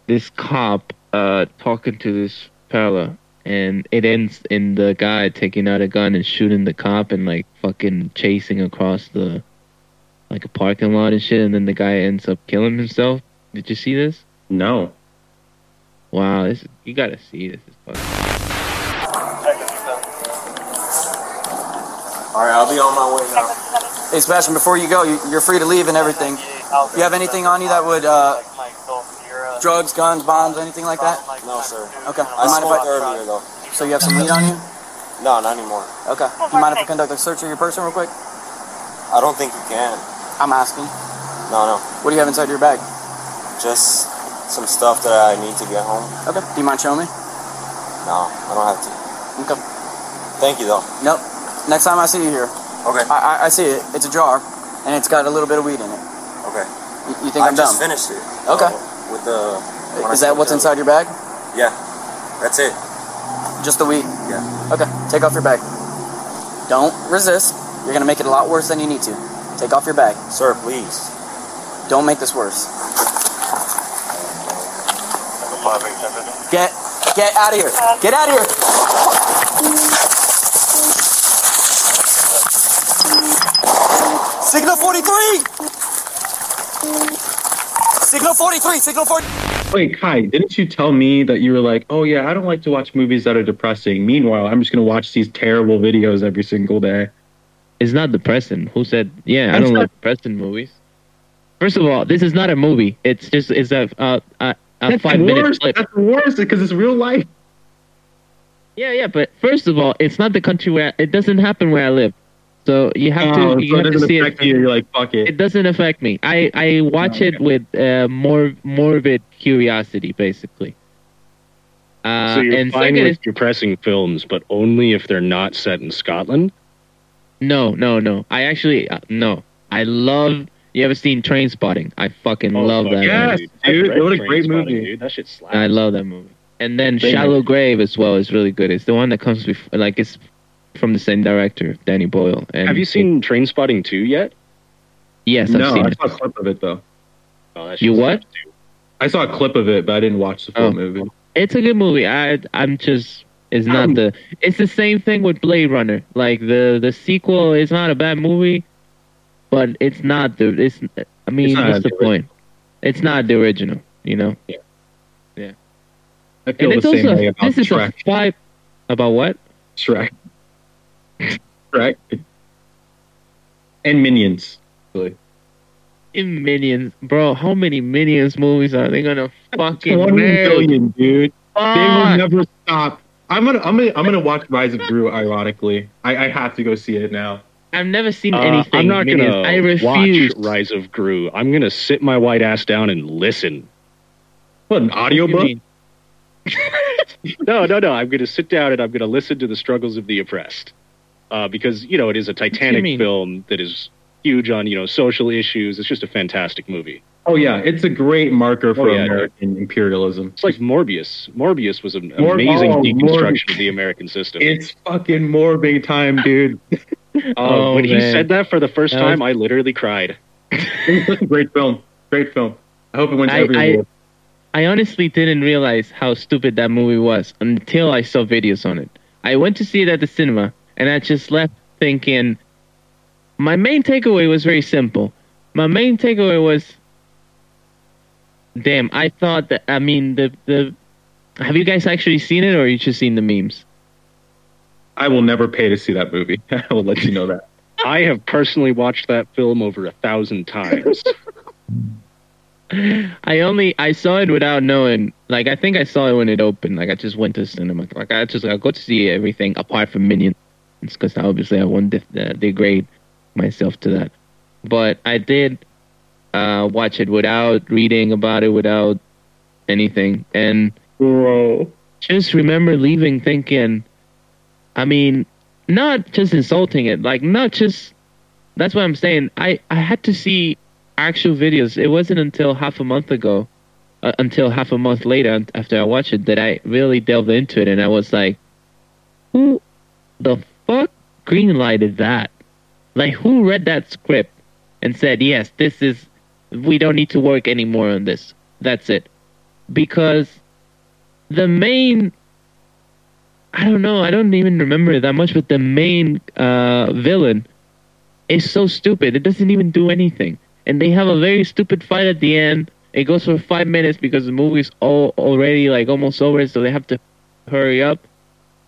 This cop uh talking to this fella, and it ends in the guy taking out a gun and shooting the cop and like fucking chasing across the like a parking lot and shit, and then the guy ends up killing himself. Did you see this? No. Wow, this you gotta see this. Is fucking All right, I'll be on my way now. Hey, Sebastian, before you go, you're free to leave and everything. Do you have anything on you that would, uh, drugs, guns, bombs, anything like that? No, sir. Okay. I spoke earlier, though. So you have some weed on you? No, not anymore. Okay. Do you mind if I conduct a search of your person real quick? I don't think you can. I'm asking. No, no. What do you have inside your bag? Just some stuff that I need to get home. Okay. Do you mind showing me? No, I don't have to. Okay. Thank you, though. Nope. Next time I see you here. Okay. I, I, I see it. It's a jar, and it's got a little bit of weed in it. Okay. You, you think I'm dumb? I just finished it. Okay. Uh, with the... Is that what's inside your bag? Yeah. That's it. Just the weed? Yeah. Okay. Take off your bag. Don't resist. You're going to make it a lot worse than you need to. Take off your bag. Sir, please. Don't make this worse. Get, get out of here. Get out of here. Signal forty-three! Signal forty-three! Signal forty-three! Wait, Kai, didn't you tell me that you were like, oh, yeah, I don't like to watch movies that are depressing. Meanwhile, I'm just going to watch these terrible videos every single day. It's not depressing. Who said, yeah, I don't like depressing movies? First of all, this is not a movie. It's just it's a, a, a, a five-minute clip. That's worse because it's real life. Yeah, yeah, but first of all, it's not the country where... It doesn't happen where I live. So you have oh, to, you so have it doesn't to see affect it. You, you're like, fuck it. It doesn't affect me. I, I watch no, it with uh, more morbid curiosity, basically. Uh, so you're and fine second, with depressing films, but only if they're not set in Scotland? No, no, no. I actually, uh, no. I love, you ever seen Trainspotting? I fucking oh, love fuck that yes, movie. Yes, dude. What a great movie. Dude. That shit slaps. I love that movie. And then Thank Shallow you. Grave as well is really good. It's the one that comes before, like, it's from the same director, Danny Boyle. And have you seen Trainspotting two yet? Yes, I've no, seen I it. No, I saw a clip of it, though. Oh, you what? I saw a clip of it, but I didn't watch the full oh. movie. It's a good movie. I, I'm just... It's not I'm... the... It's the same thing with Blade Runner. Like, the, the sequel is not a bad movie, but it's not the... It's, I mean, it's what's the original. point? It's not the original, you know? Yeah. Yeah. I feel and the same also, way about this Shrek. Is five... About what? Shrek. Right, and Minions. Really. In Minions, bro, how many Minions movies are they gonna fucking make? twenty billion, dude. Fuck. They will never stop. I'm gonna, I'm gonna, I'm gonna watch Rise of Gru. Ironically, I, I have to go see it now. I've never seen uh, anything. I'm not Minions. gonna I refuse. watch Rise of Gru. I'm gonna sit my white ass down and listen. What, an audiobook? no, no, no. I'm gonna sit down and I'm gonna listen to the struggles of the oppressed. Uh, because, you know, it is a Titanic film that is huge on, you know, social issues. It's just a fantastic movie. Oh, yeah. It's a great marker for oh, yeah, American yeah. imperialism. It's like Morbius. Morbius was an Mor- amazing oh, deconstruction Morb- of the American system. It's fucking Morbing time, dude. um, oh, when man. he said that for the first that time, was... I literally cried. Great film. Great film. I hope it wins every award. I, I honestly didn't realize how stupid that movie was until I saw videos on it. I went to see it at the cinema. And I just left thinking, my main takeaway was very simple. My main takeaway was, damn, I thought that, I mean, the, the, have you guys actually seen it or you just seen the memes? I will never pay to see that movie. I will let you know that. I have personally watched that film over a thousand times. I only, I saw it without knowing, like, I think I saw it when it opened. Like, I just went to the cinema. Like, I just, I got to see everything apart from Minions. Because obviously I won't de- uh, degrade myself to that. But I did uh, watch it without reading about it, without anything. And Bro. just remember leaving thinking, I mean, not just insulting it. Like, not just... That's what I'm saying. I, I had to see actual videos. It wasn't until half a month ago, uh, until half a month later after I watched it, that I really delved into it. And I was like, who the fuck? Fuck green lighted that? Like, who read that script and said, yes, this is, we don't need to work anymore on this. That's it. Because the main, I don't know, I don't even remember it that much, but the main uh, villain is so stupid. It doesn't even do anything. And they have a very stupid fight at the end. It goes for five minutes because the movie's all already like almost over, so they have to hurry up.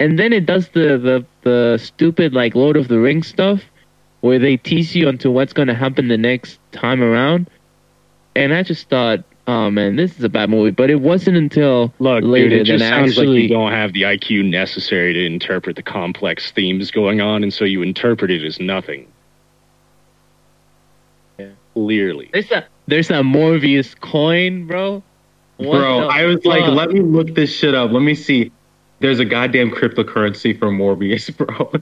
And then it does the, the, the stupid, like, Lord of the Rings stuff where they tease you onto what's going to happen the next time around. And I just thought, oh, man, this is a bad movie. But it wasn't until Look, later dude, it just that sounds actually... like you don't have the I Q necessary to interpret the complex themes going on, and so you interpret it as nothing. Yeah. Clearly. There's a, there's a Morbius coin, bro. What bro, I was fuck? like, let me look this shit up. Let me see. There's a goddamn cryptocurrency for Morbius, bro.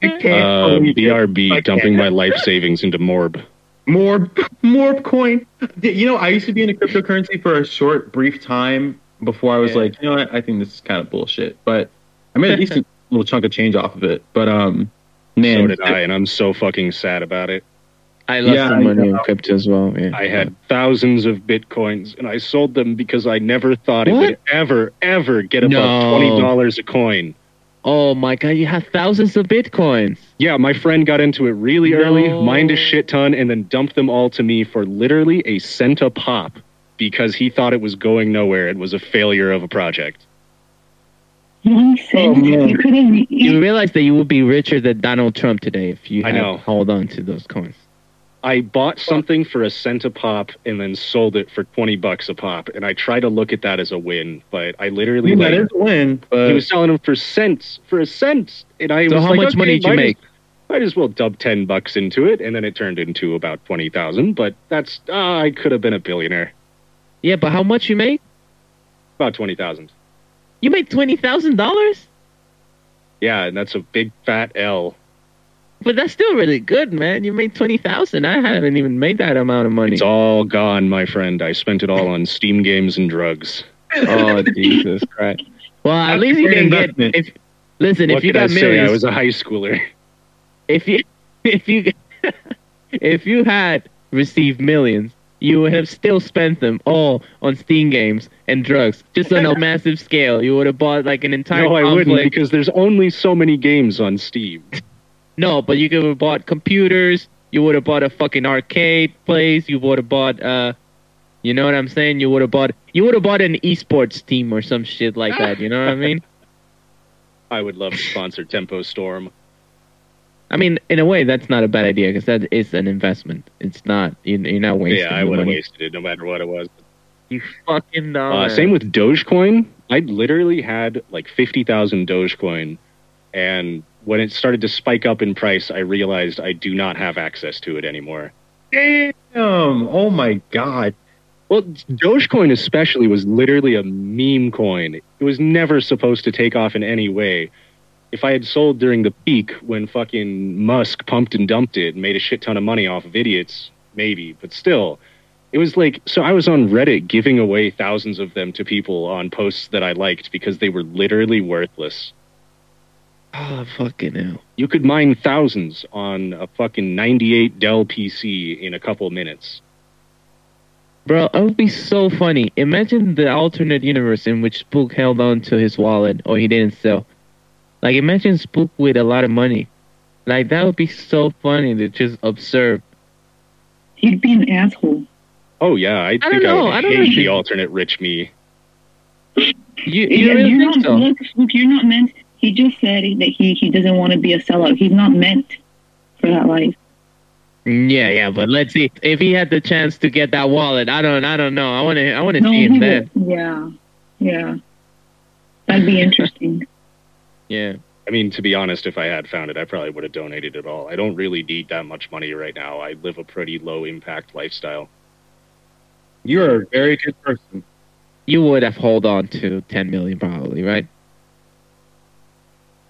I can't uh, B R B, I dumping can't. my life savings into Morb. Morb, Morb coin. You know, I used to be into cryptocurrency for a short, brief time before I was yeah. like, you know what, I think this is kind of bullshit. But I made a decent little chunk of change off of it. But, um, man. So did I, and I'm so fucking sad about it. I lost yeah, some money in crypto as well. Yeah. I had thousands of bitcoins, and I sold them because I never thought what? it would ever, ever get above no. twenty dollars a coin. Oh my god, you have thousands of bitcoins. Yeah, my friend got into it really no. early, mined a shit ton, and then dumped them all to me for literally a cent a pop because he thought it was going nowhere. It was a failure of a project. One cent. Oh, man. You couldn't... You realize that you would be richer than Donald Trump today if you had I know. held on to those coins. I bought something for a cent a pop and then sold it for twenty bucks a pop. And I try to look at that as a win, but I literally... That is a win. But... He was selling them for cents, for a cent. And I so was how like, much okay, money did you make? As, might as well dub ten bucks into it. And then it turned into about twenty thousand. But that's... Uh, I could have been a billionaire. Yeah, but how much you make? About twenty thousand dollars. You made twenty thousand dollars? Yeah, and that's a big fat L. But that's still really good, man. You made twenty thousand dollars. I haven't even made that amount of money. It's all gone, my friend. I spent it all on Steam games and drugs. Oh, Jesus Christ. Well, at that's least you didn't investment. get... If, listen, what if you got I millions... Say? I was a high schooler. If you... If you... if you had received millions, you would have still spent them all on Steam games and drugs. Just on a massive scale. You would have bought, like, an entire... No, I conflict. wouldn't, because there's only so many games on Steam. No, but you could have bought computers, you would have bought a fucking arcade place, you would have bought, uh, you know what I'm saying? You would have bought, you would have bought an esports team or some shit like that, you know what I mean? I would love to sponsor Tempo Storm. I mean, in a way, that's not a bad idea, because that is an investment. It's not, you're not wasting Yeah, I would have wasted it no matter what it was. You fucking know. Uh, same with Dogecoin. I literally had like fifty thousand Dogecoin, and... When it started to spike up in price, I realized I do not have access to it anymore. Damn! Oh my god. Well, Dogecoin especially was literally a meme coin. It was never supposed to take off in any way. If I had sold during the peak when fucking Musk pumped and dumped it and made a shit ton of money off of idiots, maybe, but still... It was like, so I was on Reddit giving away thousands of them to people on posts that I liked because they were literally worthless. Oh, fucking hell. You could mine thousands on a fucking ninety-eight Dell P C in a couple minutes. Bro, that would be so funny. Imagine the alternate universe in which Spook held on to his wallet or he didn't sell. Like, imagine Spook with a lot of money. Like, that would be so funny to just observe. He'd be an asshole. Oh, yeah. I, I think don't know. I would I don't hate know. the alternate rich me. You, you yeah, really you're think not, so? Look, Spook, you're not meant... He just said that he, he doesn't want to be a sellout. He's not meant for that life. Yeah, yeah, but let's see if he had the chance to get that wallet. I don't, I don't know. I want to, I want to no, see him there. Yeah, yeah, that'd be interesting. Yeah, I mean, to be honest, if I had found it, I probably would have donated it all. I don't really need that much money right now. I live a pretty low impact lifestyle. You're a very good person. You would have held on to ten million, probably, right?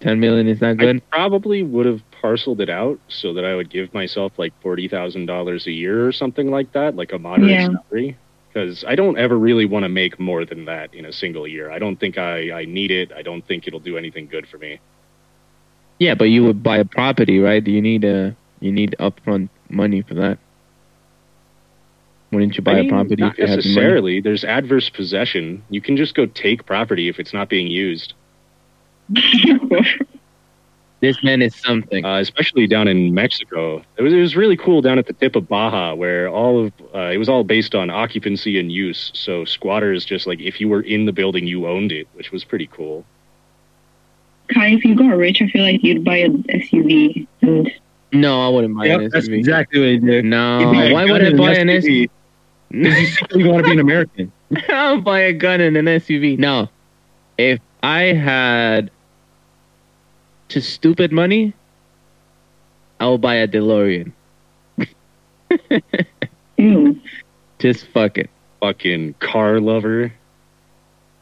ten million is not good? I probably would have parceled it out so that I would give myself like forty thousand dollars a year or something like that, like a moderate yeah. salary. Because I don't ever really want to make more than that in a single year. I don't think I, I need it. I don't think it'll do anything good for me. Yeah, but you would buy a property, right? You need a, you need upfront money for that. Wouldn't you buy I mean, a property? Not if you necessarily. Had the money? There's adverse possession. You can just go take property if it's not being used. This man is something. Uh, especially down in Mexico, it was it was really cool down at the tip of Baja, where all of uh, it was all based on occupancy and use. So squatters just like if you were in the building, you owned it, which was pretty cool. Kai, if you got rich, I feel like you'd buy an S U V. And... No, I wouldn't buy yep, an S U V. That's exactly what I did. No, why would I buy an S U V? Because you simply want to be an American. I'll buy a gun and an S U V. No, if I had. To stupid money, I'll buy a DeLorean. Just fuck it. Fucking car lover.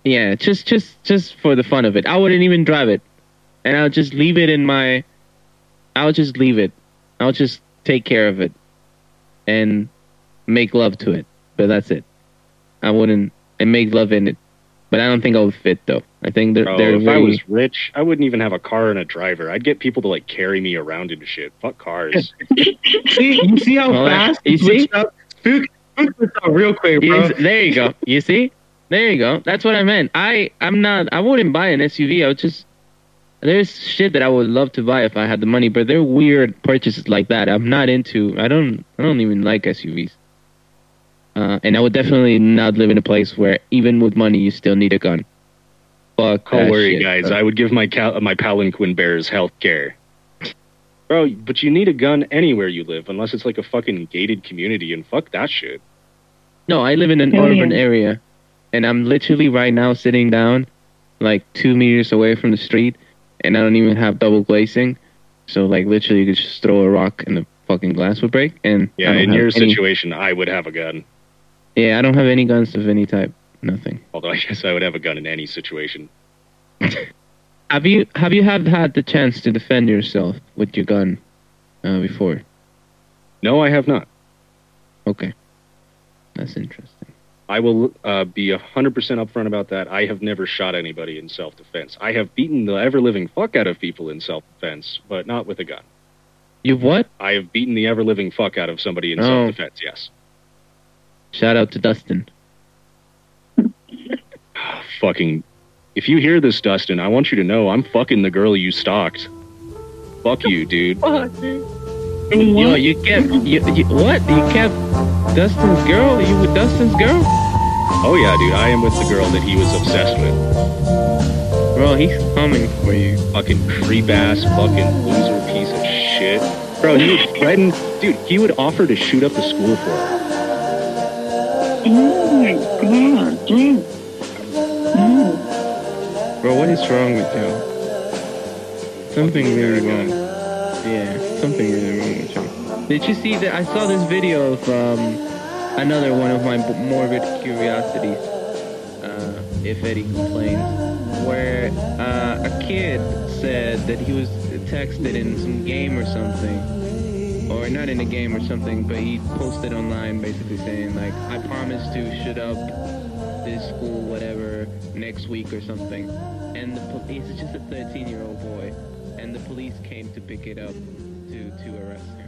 Yeah, just just just for the fun of it. I wouldn't even drive it, and I'll just leave it in my. I'll just leave it. I'll just take care of it, and make love to it. But that's it. I wouldn't and make love in it. But I don't think I would fit though. I think they're. Oh, they're if very... I was rich, I wouldn't even have a car and a driver. I'd get people to like carry me around and shit. Fuck cars. See, you see how well, fast you see. Up? Spook, spook this up real quick, bro. Yes, there you go. You see, there you go. That's what I meant. I, I'm not. I wouldn't buy an S U V. I would just. There's shit that I would love to buy if I had the money, but they're weird purchases like that. I'm not into. I don't. I don't even like S U Vs. Uh, and I would definitely not live in a place where, even with money, you still need a gun. Fuck Don't worry, shit, guys. Bro. I would give my cal- my palanquin bearers health care. Bro, but you need a gun anywhere you live, unless it's like a fucking gated community, and fuck that shit. No, I live in an Brilliant. urban area, and I'm literally right now sitting down, like, two meters away from the street, and I don't even have double glazing, so, like, literally you could just throw a rock and the fucking glass would break, and... Yeah, in your any- situation, I would have a gun. Yeah, I don't have any guns of any type. Nothing. Although I guess I would have a gun in any situation. Have you have you have had the chance to defend yourself with your gun uh, before? No, I have not. Okay. That's interesting. I will uh, be one hundred percent upfront about that. I have never shot anybody in self-defense. I have beaten the ever-living fuck out of people in self-defense, but not with a gun. You've what? I have beaten the ever-living fuck out of somebody in oh. self-defense, yes. Shout out to Dustin. Fucking. If you hear this, Dustin, I want you to know I'm fucking the girl you stalked. Fuck you, dude. Fuck, dude. Yo, you kept. You, you, what? You kept Dustin's girl? Are you with Dustin's girl? Oh, yeah, dude. I am with the girl that he was obsessed with. Bro, he's coming for you. Fucking creep ass, fucking loser piece of shit. Bro, he would threaten. Dude, he would offer to shoot up the school for her. Oh my god, dude. Mm. Bro, what is wrong with you? Something really wrong. Yeah, something really wrong with you. Did you see that? I saw this video of um, another one of my morbid curiosities, uh, if Eddie complains, where uh, a kid said that he was texted in some game or something. Or not in a game or something, but he posted online basically saying, like, I promise to shut up this school, whatever, next week or something. And the police, it's just a thirteen-year-old boy, and the police came to pick it up to, to arrest him.